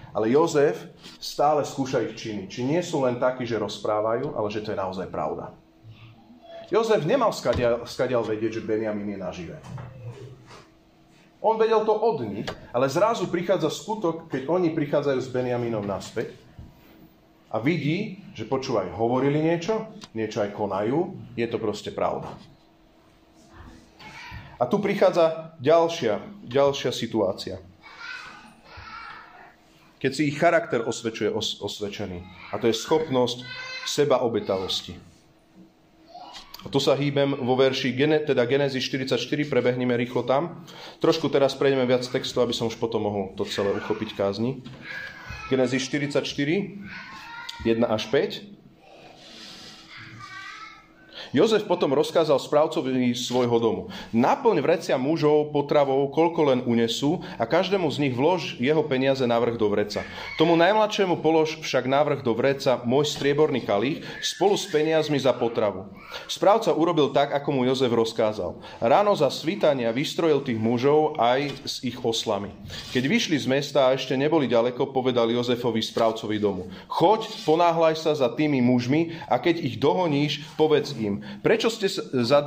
Ale Jozef stále skúša ich činy. Či nie sú len takí, že rozprávajú, ale že to je naozaj pravda. Jozef nemal skadiaľ, skadiaľ vedieť, že Benjamín je naživé. On vedel to od nich, ale zrazu prichádza skutok, keď oni prichádzajú s Benjamínom naspäť a vidí, že počúvaj, hovorili niečo, niečo aj konajú, je to proste pravda. A tu prichádza ďalšia, ďalšia situácia. Keď si ich charakter osvedčuje os, osvedčený. A to je schopnosť sebaobetavosti. A tu sa hýbem vo verši, teda Genezis štyridsaťštyri, prebehneme rýchlo tam. Trošku teraz prejdeme viac textu, aby som už potom mohol to celé uchopiť kázni. Genezis štyridsaťštyri, jeden až päť. Jozef potom rozkázal správcovi svojho domu. Naplň vrecia mužov potravou, koľko len unesú, a každému z nich vlož jeho peniaze na vrch do vreca. Tomu najmladšiemu polož však na vrch do vreca môj strieborný kalík spolu s peniazmi za potravu. Správca urobil tak, ako mu Jozef rozkázal. Ráno za svitania vystrojil tých mužov aj s ich oslami. Keď vyšli z mesta a ešte neboli ďaleko, povedal Jozefovi správcovi domu. Choď, ponáhľaj sa za tými mužmi, a keď ich dohoníš, povedz im. Prečo ste sa, za,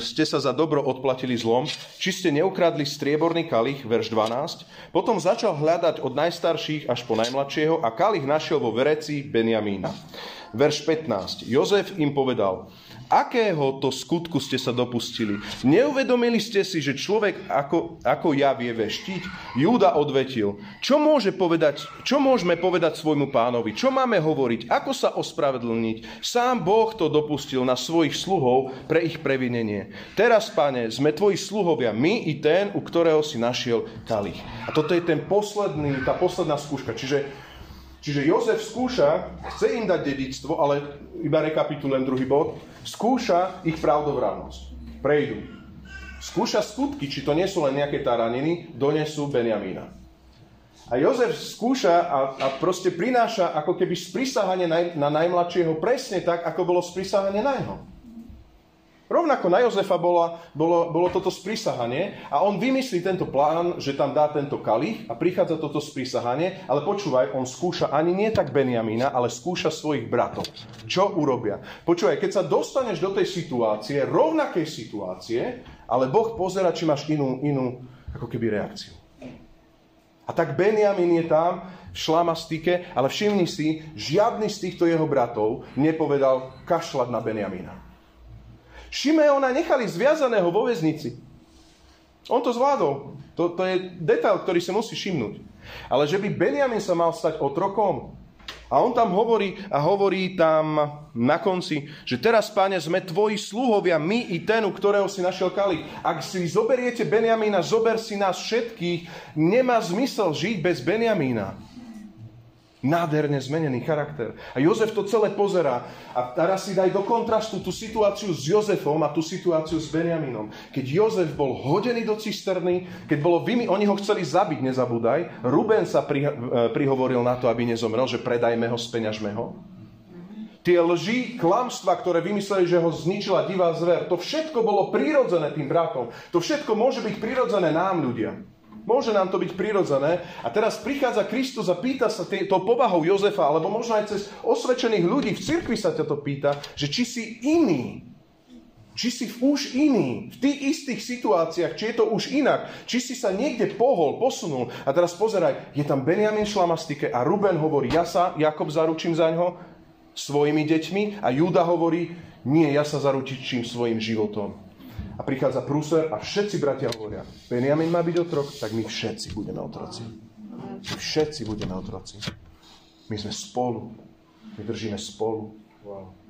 ste sa za dobro odplatili zlom? Či ste neukradli strieborný kalich, verš dvanásť? Potom začal hľadať od najstarších až po najmladšieho a kalich našiel vo vereci Benjamína. Verš pätnásť. Jozef im povedal, akého to skutku ste sa dopustili? Neuvedomili ste si, že človek ako, ako ja vie veštiť? Júda odvetil, čo, môže povedať, čo môžeme povedať svojmu pánovi? Čo máme hovoriť? Ako sa ospravedlniť? Sám Boh to dopustil na svojich sluhov pre ich previnenie. Teraz, Pane, sme tvoji sluhovia, my i ten, u ktorého si našiel kalich. A toto je ten posledný, tá posledná skúška, čiže Čiže Jozef skúša, chce im dať dedičstvo, ale iba rekapitulujem druhý bod, skúša ich pravdovravnosť. Prejdú. Skúša skutky, či to nie sú len nejaké taraniny, donesú Benjamína. A Jozef skúša a, a proste prináša ako keby sprisahanie na, na najmladšieho presne tak, ako bolo sprisahanie na jeho. Rovnako na Jozefa bola, bolo, bolo toto sprisahanie a on vymyslí tento plán, že tam dá tento kalich a prichádza toto sprisahanie, ale počúvaj, on skúša ani nie tak Benjamína, ale skúša svojich bratov. Čo urobia? Počúvaj, keď sa dostaneš do tej situácie, rovnakej situácie, ale Boh pozerá, či máš inú, inú ako keby reakciu. A tak Benjamín je tam v šlamastike, ale všimni si, žiadny z týchto jeho bratov nepovedal kašľať na Benjamína. Šimeona nechali zviazaného vo väznici. On to zvládol. To, to je detail, ktorý sa musí všimnúť. Ale že by Benjamín sa mal stať otrokom. A on tam hovorí, a hovorí tam na konci, že teraz, Páne, sme tvoji sluhovia, my i ten, u ktorého si našiel kalich. Ak si zoberiete Benjamína, zober si nás všetkých. Nemá zmysel žiť bez Benjamína. Nádherne zmenený charakter. A Jozef to celé pozerá. A teraz si daj do kontrastu tú situáciu s Jozefom a tú situáciu s Benjamínom. Keď Jozef bol hodený do cisterny, keď bolo vymy, oni ho chceli zabiť, nezabúdaj. Ruben sa pri, prihovoril na to, aby nezomrel, že predajme ho, speňažme ho. Tie lži, klamstva, ktoré vymysleli, že ho zničila divá zver, to všetko bolo prirodzené tým bratom. To všetko môže byť prirodzené nám, ľudia. Môže nám to byť prirodzené. A teraz prichádza Kristus a pýta sa tý, to povahou Jozefa, alebo možno aj cez osvedčených ľudí v cirkvi sa ťa to pýta, že či si iný, či si už iný, v tých istých situáciách, či je to už inak, či si sa niekde pohol, posunul. A teraz pozeraj, je tam Benjamín v šlamastike a Ruben hovorí, ja sa, Jakob, zaručím za ňo svojimi deťmi, a Júda hovorí, nie, ja sa zaručím svojim životom. A prichádza prúser a všetci bratia hovoria, Benjamín má byť otrok, tak my všetci budeme otroci. My všetci budeme otroci. My sme spolu. My držíme spolu.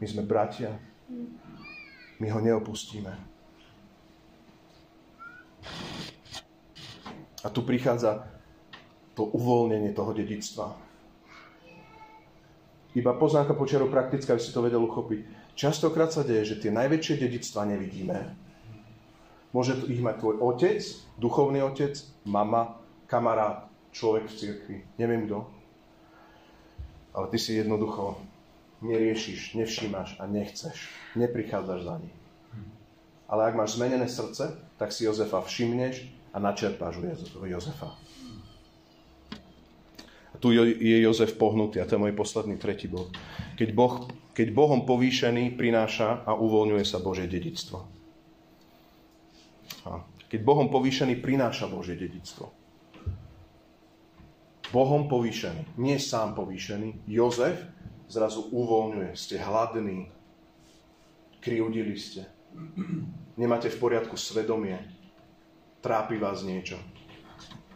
My sme bratia. My ho neopustíme. A tu prichádza to uvoľnenie toho dedičstva. Iba poznámka počiaru praktická, aby si to vedel uchopiť. Častokrát sa deje, že tie najväčšie dedičstvá nevidíme. Môže ich mať tvoj otec, duchovný otec, mama, kamarát, človek v cirkvi, neviem kto. Ale ty si jednoducho neriešiš, nevšímaš a nechceš. Neprichádzaš za ním. Ale ak máš zmenené srdce, tak si Jozefa všimneš a načerpáš u Jozefa. A tu je Jozef pohnutý, a to je môj posledný tretí bod. Keď, boh, keď Bohom povýšený prináša a uvoľňuje sa Božie dedičstvo. Keď Bohom povýšený prináša Božie dedičstvo. Bohom povýšený, nie sám povýšený. Jozef zrazu uvoľňuje. Ste hladní, kriudili ste, nemáte v poriadku svedomie, trápi vás niečo.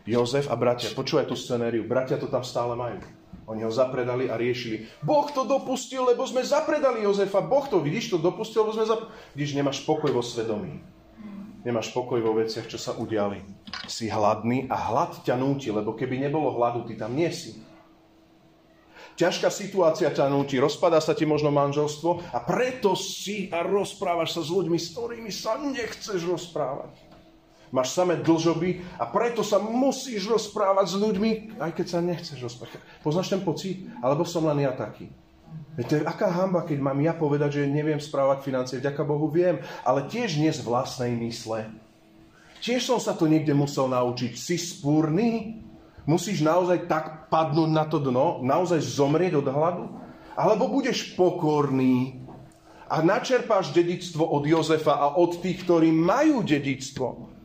Jozef a bratia, počúvaj tú scenériu, bratia to tam stále majú. Oni ho zapredali a riešili. Boh to dopustil, lebo sme zapredali Jozefa. Boh to, vidíš, to dopustil, lebo sme zapredali. Vidíš, nemáš pokoj vo svedomí. Nemáš pokoj vo veciach, čo sa udiali. Si hladný a hlad ťa núti, lebo keby nebolo hladu, ty tam nie si. Ťažká situácia ťa núti, rozpadá sa ti možno manželstvo a preto si a rozprávaš sa s ľuďmi, s ktorými sa nechceš rozprávať. Máš samé dlžoby a preto sa musíš rozprávať s ľuďmi, aj keď sa nechceš rozprávať. Poznáš ten pocit? Alebo som len ja taký? Viete, aká hanba, keď mám ja povedať, že neviem správať financie. Vďaka Bohu viem, ale tiež nie z vlastnej mysle. Tiež som sa to niekde musel naučiť. Si spúrny? Musíš naozaj tak padnúť na to dno? Naozaj zomrieť od hladu? Alebo budeš pokorný a načerpáš dedičstvo od Jozefa a od tých, ktorí majú dedičstvo?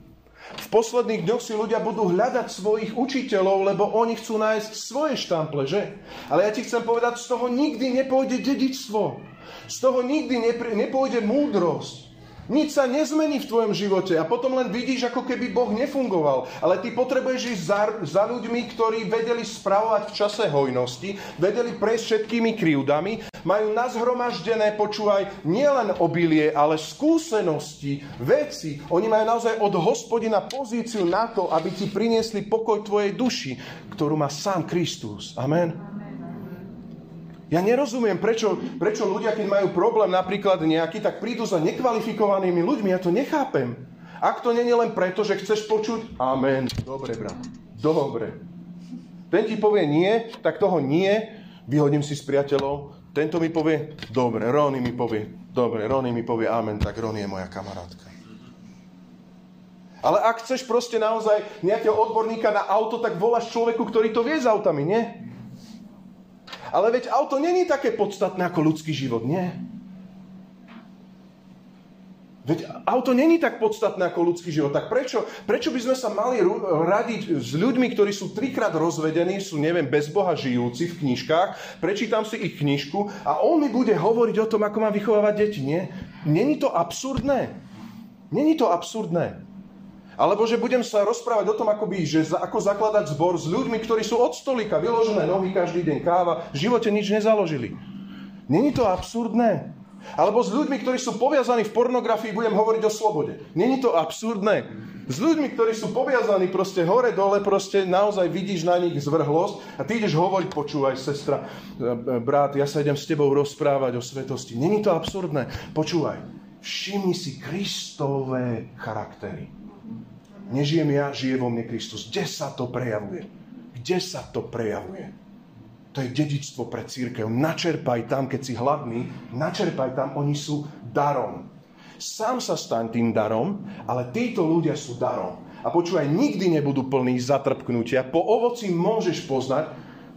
V posledných dňoch si ľudia budú hľadať svojich učiteľov, lebo oni chcú nájsť svoje štample, že? Ale ja ti chcem povedať, z toho nikdy nepôjde dedičstvo. Z toho nikdy nepôjde múdrosť. Nič sa nezmení v tvojom živote a potom len vidíš, ako keby Boh nefungoval. Ale ty potrebuješ ísť za, za ľuďmi, ktorí vedeli spravovať v čase hojnosti, vedeli prejsť všetkými krivdami, majú nazhromaždené, počúvaj, nielen obilie, ale skúsenosti, veci. Oni majú naozaj od Hospodina pozíciu na to, aby ti priniesli pokoj tvojej duši, ktorú má sám Kristus. Amen. Ja nerozumiem, prečo, prečo ľudia, keď majú problém napríklad nejaký, tak prídu za nekvalifikovanými ľuďmi. Ja to nechápem. Ak to nie je len preto, že chceš počuť, amen, dobre, brat, dobre. Ten ti povie nie, tak toho nie, vyhodím si s priateľov. Tento mi povie, dobre, Rony mi povie, dobre, Rony mi povie, amen, tak Rony je moja kamarátka. Ale ak chceš proste naozaj nejakého odborníka na auto, tak voláš človeku, ktorý to vie s autami, nie? Ale veď auto není také podstatné ako ľudský život, nie? Veď auto není tak podstatné ako ľudský život. Tak prečo, prečo by sme sa mali radiť s ľuďmi, ktorí sú trikrát rozvedení, sú, neviem, bez Boha žijúci v knižkách, prečítam si ich knižku a on mi bude hovoriť o tom, ako mám vychovávať deti, nie? Není to absurdné? Není to absurdné? Alebo že budem sa rozprávať o tom, ako, by, že za, ako zakladať zbor s ľuďmi, ktorí sú od stolika, vyložené nohy, každý deň káva, v živote nič nezaložili. Není to absurdné? Alebo s ľuďmi, ktorí sú poviazaní v pornografii, budem hovoriť o slobode. Není to absurdné? S ľuďmi, ktorí sú poviazaní proste hore, dole, proste naozaj vidíš na nich zvrhlosť a ty ideš hovoriť, počúvaj, sestra, brat, ja sa idem s tebou rozprávať o svetosti. Není to absurdné? Počúvaj, všimni si Kristové charaktery. Nežijem ja, žije vo mne Kristus. Kde sa to prejavuje? Kde sa to prejavuje? To je dedičstvo pre cirkev. Načerpaj tam, keď si hladný, načerpaj tam, oni sú darom. Sám sa staň tým darom, ale títo ľudia sú darom. A počúvaj, nikdy nebudú plní zatrpknutia. Po ovoci môžeš poznať,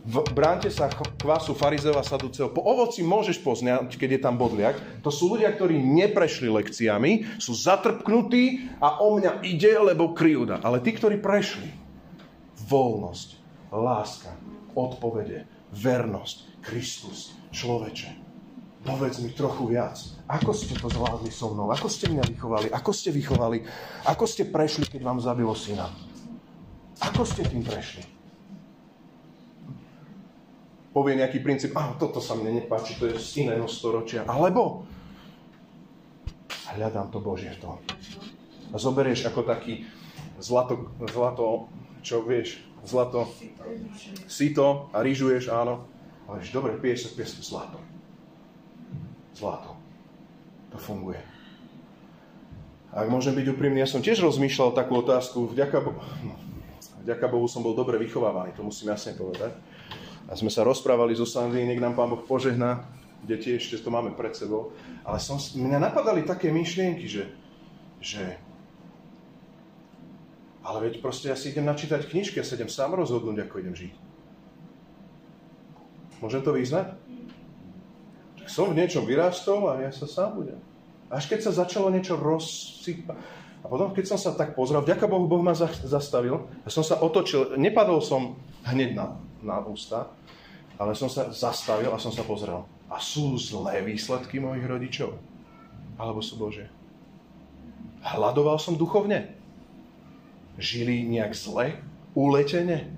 v bránte sa kvasu farizeu a saduceu, po ovoci môžeš poznať, keď je tam bodliak. To sú ľudia, ktorí neprešli lekciami, sú zatrpknutí a o mňa ide, lebo kryjúda. Ale tí, ktorí prešli, voľnosť, láska, odpovede, vernosť, Kristus, človeče. Povedz mi trochu viac. Ako ste to zvládli so mnou? Ako ste mňa vychovali? Ako ste vychovali? Ako ste prešli, keď vám zabilo syna? Ako ste tým prešli? Povie nejaký princíp, áno, toto sa mne nepáči, to je z iného storočia. Alebo hľadám to Božie v tom. A zoberieš ako taký zlato, zlato čo vieš, zlato, sito a ryžuješ, áno. Ale vieš, dobre, piješ sa piesku zlato. Zlato. To funguje. Ak môžem byť úprimný, ja som tiež rozmýšľal takú otázku. Vďaka, Bo- no, vďaka Bohu som bol dobre vychovávaný, to musím jasne povedať. A sme sa rozprávali so Sandy, nech nám Pán Boh požehná, deti, ešte to máme pred sebou. Ale som, mňa napadali také myšlienky, že, že ale veď proste ja si idem načítať knižky, ja sa idem sám rozhodnúť, ako idem žiť. Môžem to vyznať? Som v niečom vyrástol a ja sa sám budem. Až keď sa začalo niečo rozsypať. A potom, keď som sa tak pozrel, vďaka Bohu, Boh ma zastavil, ja som sa otočil, nepadol som hneď na, na ústa, ale som sa zastavil a som sa pozrel. A sú zlé výsledky mojich rodičov? Alebo sú Božie? Hľadoval som duchovne. Žili nejak zle, uletene,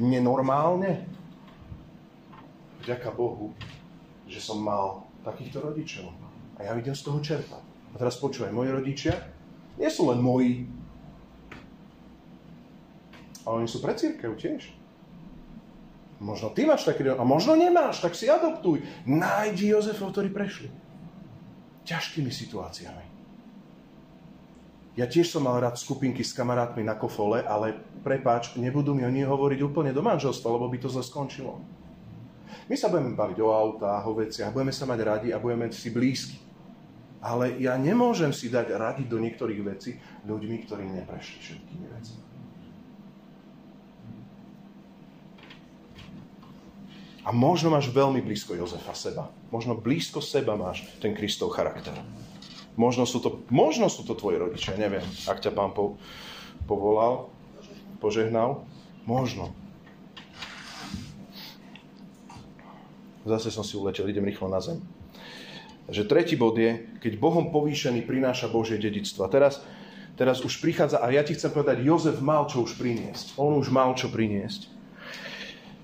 nenormálne. Vďaka Bohu, že som mal takýchto rodičov. A ja idem z toho čerpať. A teraz počúvaj, moji rodičia nie sú len moji. Ale oni sú pre cirkev tiež. Možno ty máš taký, a možno nemáš, tak si adoptuj. Nájdi Jozefov, ktorí prešli ťažkými situáciami. Ja tiež som mal rád skupinky s kamarátmi na kofole, ale prepáč, nebudú mi oni hovoriť úplne do manželstva, lebo by to zle skončilo. My sa budeme baviť o autách, o veciach, budeme sa mať radi a budeme si blízky. Ale ja nemôžem si dať radiť do niektorých vecí ľuďmi, ktorí neprešli všetkými vecami. A možno máš veľmi blízko Jozefa seba. Možno blízko seba máš ten Kristov charakter. Možno sú to, možno sú to tvoji rodičia, neviem, ak ťa Pán po, povolal, požehnal. Možno. Zase som si uletel, idem rýchlo na zem. Takže tretí bod je, keď Bohom povýšený prináša Božie dedičstvo. A teraz, teraz už prichádza, a ja ti chcem povedať, Jozef mal čo už priniesť. On už mal čo priniesť.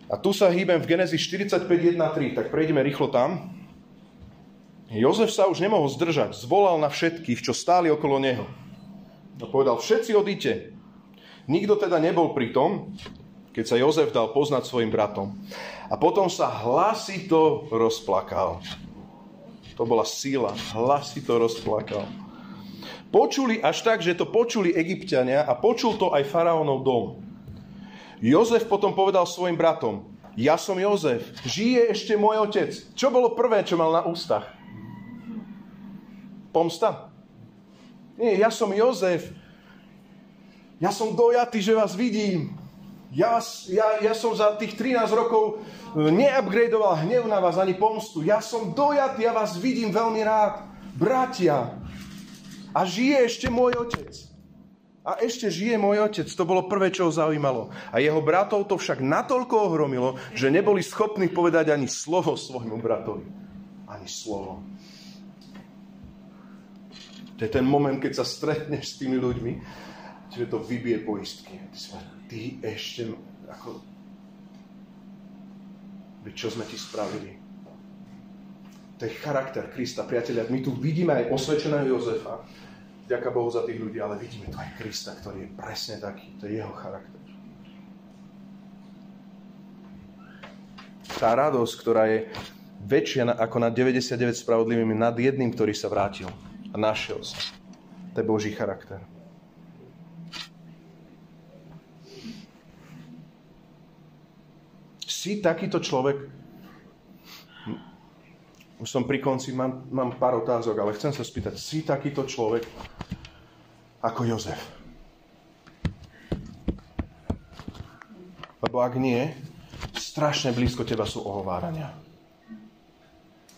A tu sa hýbem v Genezis štyridsaťpäť, jeden tri, tak prejdeme rýchlo tam. Jozef sa už nemohol zdržať, zvolal na všetkých, čo stáli okolo neho. A povedal, všetci odíte. Nikto teda nebol pri tom, keď sa Jozef dal poznať svojim bratom. A potom sa hlasito rozplakal. To bola sila. Hlasito rozplakal. Počuli až tak, že to počuli Egypťania a počul to aj faraónov dom. Jozef potom povedal svojim bratom, ja som Jozef, žije ešte môj otec. Čo bolo prvé, čo mal na ústach? Pomsta? Nie, ja som Jozef. Ja som dojatý, že vás vidím. Ja, ja, ja som za tých trinásť rokov neupgradoval hnev na vás ani pomstu. Ja som dojatý, ja vás vidím veľmi rád. Bratia, a žije ešte môj otec. A ešte žije môj otec. To bolo prvé, čo ho zaujímalo. A jeho bratov to však natoľko ohromilo, že neboli schopní povedať ani slovo svojmu bratovi. Ani slovo. To je ten moment, keď sa stretneš s tými ľuďmi, tebe to vybije poistky. Ty si Ty ešte, ako, veď čo sme ti spravili? To je charakter Krista, priatelia. My tu vidíme aj osvedčeného Jozefa, vďaka Bohu za tých ľudí, ale vidíme tu aj Krista, ktorý je presne taký. To je jeho charakter. Tá radosť, ktorá je väčšia ako nad deväťdesiatdeväť spravodlivými, nad jedným, ktorý sa vrátil a našiel sa. To je Boží charakter. Si takýto človek, už som pri konci, mám, mám pár otázok, ale chcem sa spýtať, si takýto človek ako Jozef? Lebo ak nie, strašne blízko teba sú ohovárania.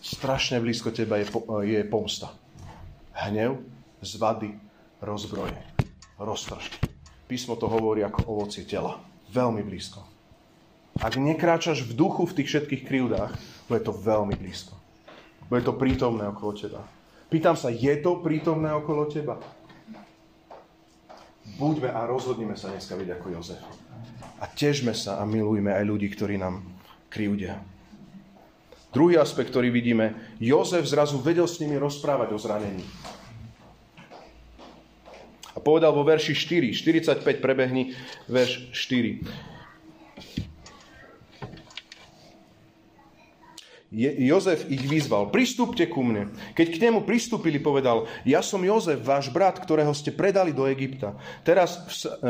Strašne blízko teba je, je pomsta. Hnev, zvady, rozbroje, roztržky. Písmo to hovorí ako ovocie tela. Veľmi blízko. Ak nekráčaš v duchu v tých všetkých krivdách, bude to veľmi blízko. Bude to prítomné okolo teba. Pýtam sa, je to prítomné okolo teba? Buďme a rozhodnime sa dneska byť ako Jozef. A težme sa a milujme aj ľudí, ktorí nám krivdia. Druhý aspekt, ktorý vidíme, Jozef zrazu vedel s nimi rozprávať o zranení. A povedal vo verši štyri, štyridsaťpäť, prebehni verš štyri. Je, Jozef ich vyzval, pristúpte ku mne. Keď k nemu pristúpili, povedal, ja som Jozef, váš brat, ktorého ste predali do Egypta. Teraz,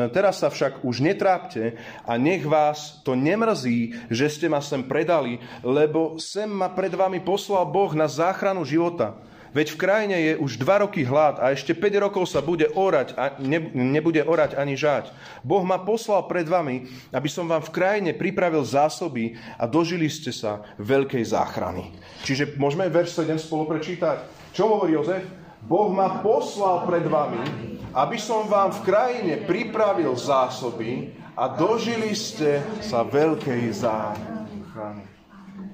teraz sa však už netrápte a nech vás to nemrzí, že ste ma sem predali, lebo sem ma pred vami poslal Boh na záchranu života. Veď v krajine je už dva roky hlad a ešte päť rokov sa bude orať a nebude orať ani žať. Boh ma poslal pred vami, aby som vám v krajine pripravil zásoby a dožili ste sa veľkej záchrany. Čiže môžeme verš sedem spolu prečítať. Čo hovorí Jozef? Boh ma poslal pred vami, aby som vám v krajine pripravil zásoby a dožili ste sa veľkej záchrany.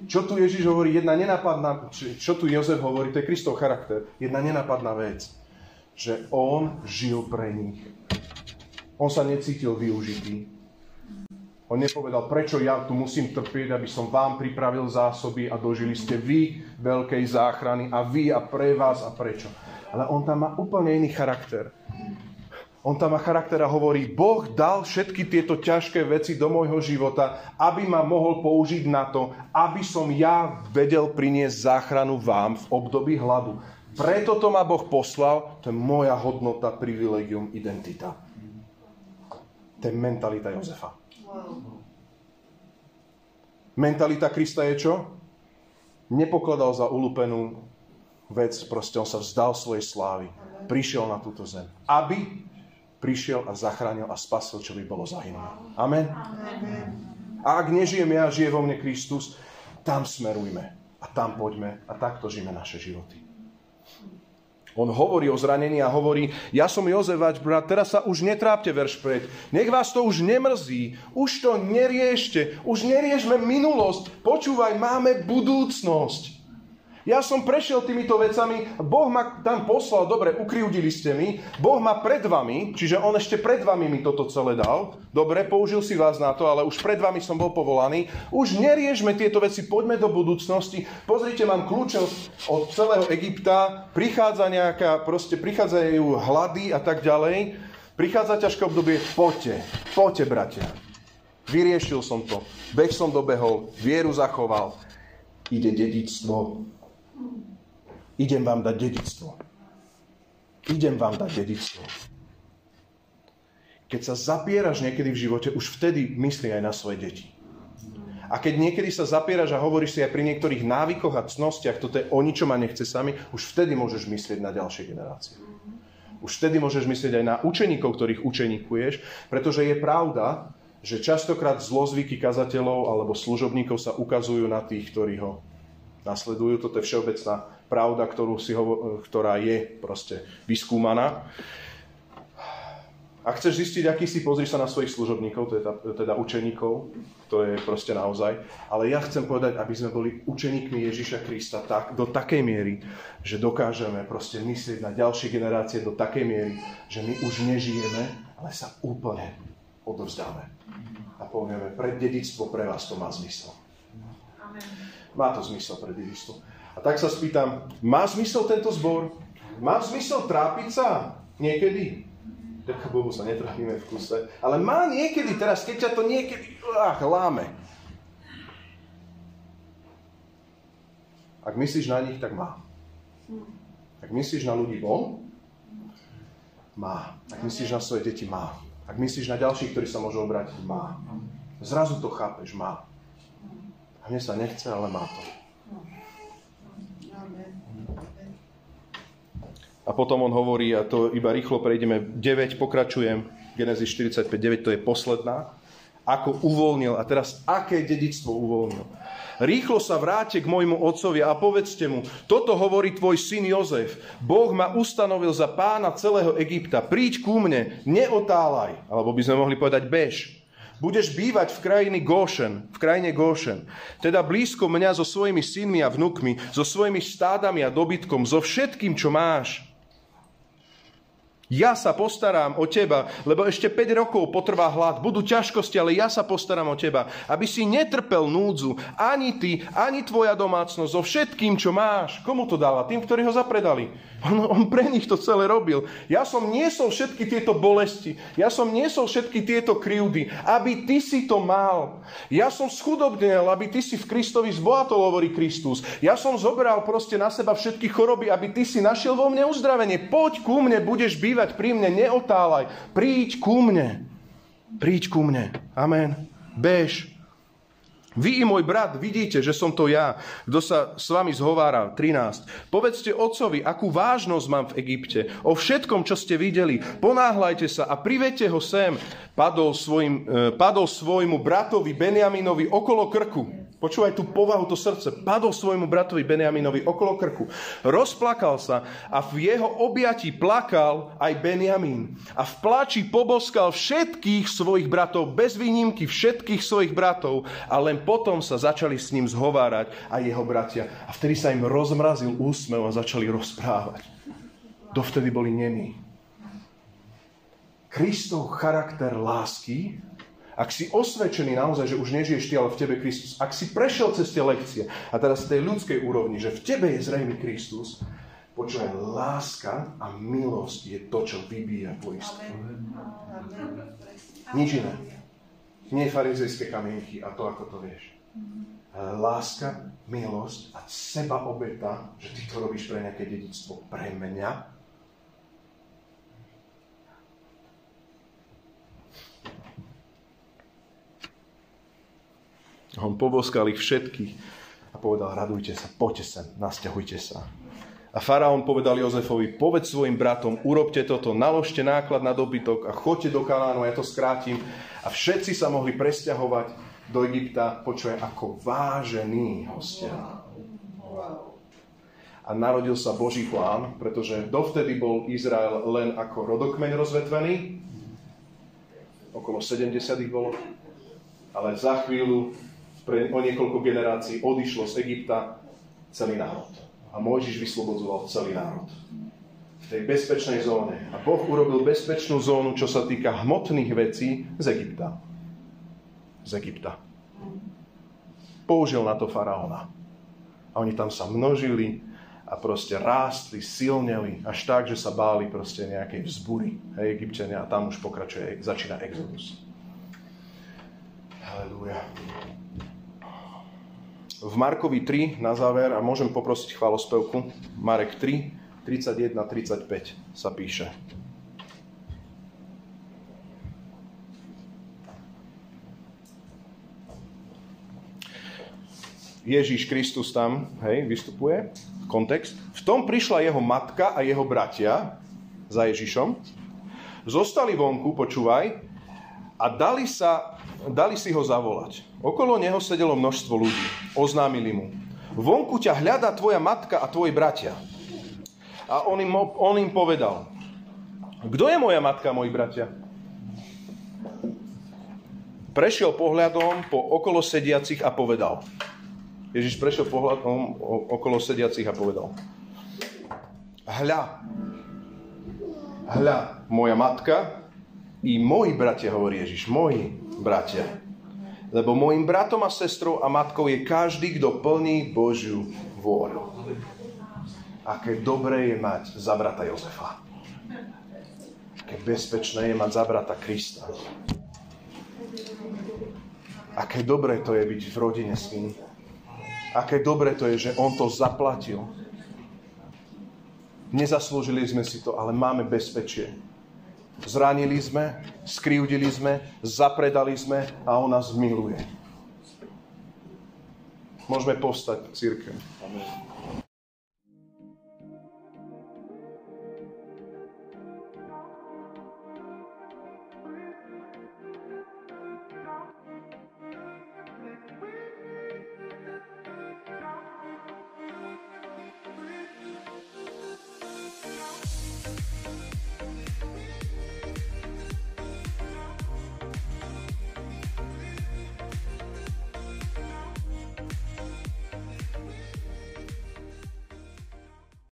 Čo tu Ježiš hovorí? Jedna nenápadná, čo tu Jozef hovorí, to je Kristov charakter. Jedna nenápadná vec, že on žil pre nich. On sa necítil využitý. On nepovedal, prečo ja tu musím trpieť, aby som vám pripravil zásoby a dožili ste vy veľkej záchrany a vy a pre vás a prečo. Ale on tam má úplne iný charakter. On tam má charakter a hovorí, Boh dal všetky tieto ťažké veci do môjho života, aby ma mohol použiť na to, aby som ja vedel priniesť záchranu vám v období hladu. Preto to ma Boh poslal, to je moja hodnota, privilegium, identita. To je mentalita Jozefa. Mentalita Krista je čo? Nepokladal za uľúpenú vec, proste on sa vzdal svojej slávy. Prišiel na túto zem, aby prišiel a zachránil a spasil, čo by bolo zahynulo. Amen. Amen. A ak nežijem ja, žije vo mne Kristus, tam smerujme a tam poďme a takto žijeme naše životy. On hovorí o zranení a hovorí, ja som Jozef, váš brat, teraz sa už netrápte, verš päť. Nech vás to už nemrzí, už to neriešte, už neriešme minulosť, počúvaj, máme budúcnosť. Ja som prešiel týmito vecami, Boh ma tam poslal, dobre, ukriudili ste mi, Boh ma pred vami, čiže on ešte pred vami mi toto celé dal, dobre, použil si vás na to, ale už pred vami som bol povolaný, už neriešme tieto veci, poďme do budúcnosti, pozrite, mám kľúče od celého Egypta, prichádza nejaká, proste prichádzajú hlady a tak ďalej, prichádza ťažké obdobie, poďte, poďte, bratia, vyriešil som to, beh som dobehol, vieru zachoval, ide dedičstvo. Idem vám dať dedičstvo. Idem vám dať dedičstvo. Keď sa zapieraš niekedy v živote, už vtedy myslí aj na svoje deti. A keď niekedy sa zapieraš a hovoríš si aj pri niektorých návykoch a cnostiach, toto je o ničom a nechce sami, už vtedy môžeš myslieť na ďalšie generácie. Už vtedy môžeš myslieť aj na učeníkov, ktorých učeníkuješ, pretože je pravda, že častokrát zlozvyky kazateľov alebo služobníkov sa ukazujú na tých, ktorí ho nasledujú. Toto je všeobecná pravda, ktorú si hovo- ktorá je proste vyskúmaná. Ak chceš zistiť, aký si, pozri sa na svojich služobníkov, teda, teda učeníkov, to je proste naozaj. Ale ja chcem povedať, aby sme boli učeníkmi Ježiša Krista tak, do takej miery, že dokážeme proste myslieť na ďalšie generácie do takej miery, že my už nežijeme, ale sa úplne odovzdáme. A povieme, pre dedičstvo pre vás to má zmysel. Amen. Má to zmysel pre dedičstvo. A tak sa spýtam, má zmysel tento zbor? Má zmysel trápiť sa? Niekedy? Ďakujem Bohu, sa netrápime v kuse. Ale má niekedy teraz, keď ťa to niekedy ach, láme. Ak myslíš na nich, tak má. Ak myslíš na ľudí von, má. Ak myslíš na svoje deti, má. Ak myslíš na ďalších, ktorí sa môžu obrátiť, má. Zrazu to chápeš, má. A mne sa nechce, ale má to. A potom on hovorí, a to iba rýchlo prejdeme, deväť, pokračujem, Genezis štyridsaťpäť deväť, to je posledná. ako uvoľnil. A teraz, aké dedičstvo uvoľnil? Rýchlo sa vráte k môjmu otcovi a povedzte mu, toto hovorí tvoj syn Jozef. Boh ma ustanovil za pána celého Egypta. Príď ku mne, neotálaj. Alebo by sme mohli povedať bež. Budeš bývať v krajine Gošen, v krajine Gošen. Teda blízko mňa so svojimi synmi a vnukmi, so svojimi stádami a dobytkom, so všetkým, čo máš. Ja sa postarám o teba, lebo ešte päť rokov potrvá hlad, budú ťažkosti, ale ja sa postaram o teba, aby si netrpel núdzu, ani ty, ani tvoja domácnosť, so všetkým, čo máš. Komu to dala? Tým, ktorí ho zapredali. On, on pre nich to celé robil. Ja som niesol všetky tieto bolesti, ja som niesol všetky tieto krivdy, aby ty si to mal. Ja som schudobnel, aby ty si v Kristovi zbohatol, hovorí Kristus. Ja som zobral proste na seba všetky choroby, aby ty si našiel vo mne uzdravenie. Poď ku mne, budeš bývať pri mne, neotálaj, príď ku mne, príď ku mne, amen, bež. Vy i môj brat vidíte, že som to ja, kto sa s vami zhovára, trinásť. Povedzte otcovi, akú vážnosť mám v Egypte, o všetkom, čo ste videli, ponáhľajte sa a privedte ho sem. Padol, svojim, padol svojmu bratovi Benjamínovi okolo krku. Počúvaj tú povahu, to srdce. Padol svojmu bratovi Benjaminovi okolo krku. Rozplakal sa a v jeho objatí plakal aj Benjamín. A v pláči poboskal všetkých svojich bratov, bez výnimky všetkých svojich bratov. A len potom sa začali s ním zhovárať aj jeho bratia. A vtedy sa im rozmrazil úsmev a začali rozprávať. Dovtedy boli nemí. Kristov charakter lásky. Ak si osvedčený naozaj, že už nežiješ ty, ale v tebe Kristus. Ak si prešiel cez tie lekcie, a teraz z tej ľudskej úrovni, že v tebe je zrejmý Kristus, počúvaj, láska a milosť je to, čo vybíja tvoj strach. Nič iné. Nie farizejské kamienky a to, ako to vieš. Láska, milosť a seba obeta, že ty to robíš pre nejaké dedičstvo, pre mňa. On poboskal ich všetkých a povedal, radujte sa, poďte sem, nasťahujte sa. A faraón povedal Jozefovi, povedz svojim bratom, urobte toto, naložte náklad na dobytok a choďte do Kanánu, ja to skrátim. A všetci sa mohli presťahovať do Egypta, počuje, ako vážení hostia. A narodil sa Boží plán, pretože dovtedy bol Izrael len ako rodokmeň rozvetvený, okolo sedemdesiat ich bolo, ale za chvíľu pre o niekoľko generácií odišlo z Egypta celý národ. A Mojžiš vyslobodzoval celý národ. V tej bezpečnej zóne. A Boh urobil bezpečnú zónu, čo sa týka hmotných vecí z Egypta. Z Egypta. Použil na to faraóna. A oni tam sa množili a proste rástli, silneli. Až tak, že sa báli proste nejakej vzbúry. Hej, Egypťania. A tam už pokračuje, začína exodus. Halelúja. V Markovi tri na záver, a môžem poprosiť chválospevku, Marek tri, tridsaťjeden, tridsaťpäť sa píše. Ježiš Kristus tam, hej, vystupuje, kontext. V tom prišla jeho matka a jeho bratia za Ježišom. Zostali vonku, počúvaj, a dali sa... Dali si ho zavolať. Okolo neho sedelo množstvo ľudí. Oznámili mu. Vonku ťa hľadá tvoja matka a tvoji bratia. A on im, on im povedal. Kto je moja matka a moji bratia? Prešiel pohľadom po okolo sediacich a povedal. Ježiš prešiel pohľadom okolo sediacich a povedal. Hľa. Hľa. Moja matka i moji bratia, hovorí Ježiš. Moji bratia. Lebo môjim bratom a sestrou a matkou je každý, kto plní Božiu vôľu. Aké dobré je mať za brata Jozefa. Aké bezpečné je mať za brata Krista. Aké dobré to je byť v rodine s ním. Aké dobré to je, že on to zaplatil. Nezaslúžili sme si to, ale máme bezpečie. Zranili sme, skrivdili sme, zapredali sme a on nás miluje. Môžeme povstať, cirkev. Amen.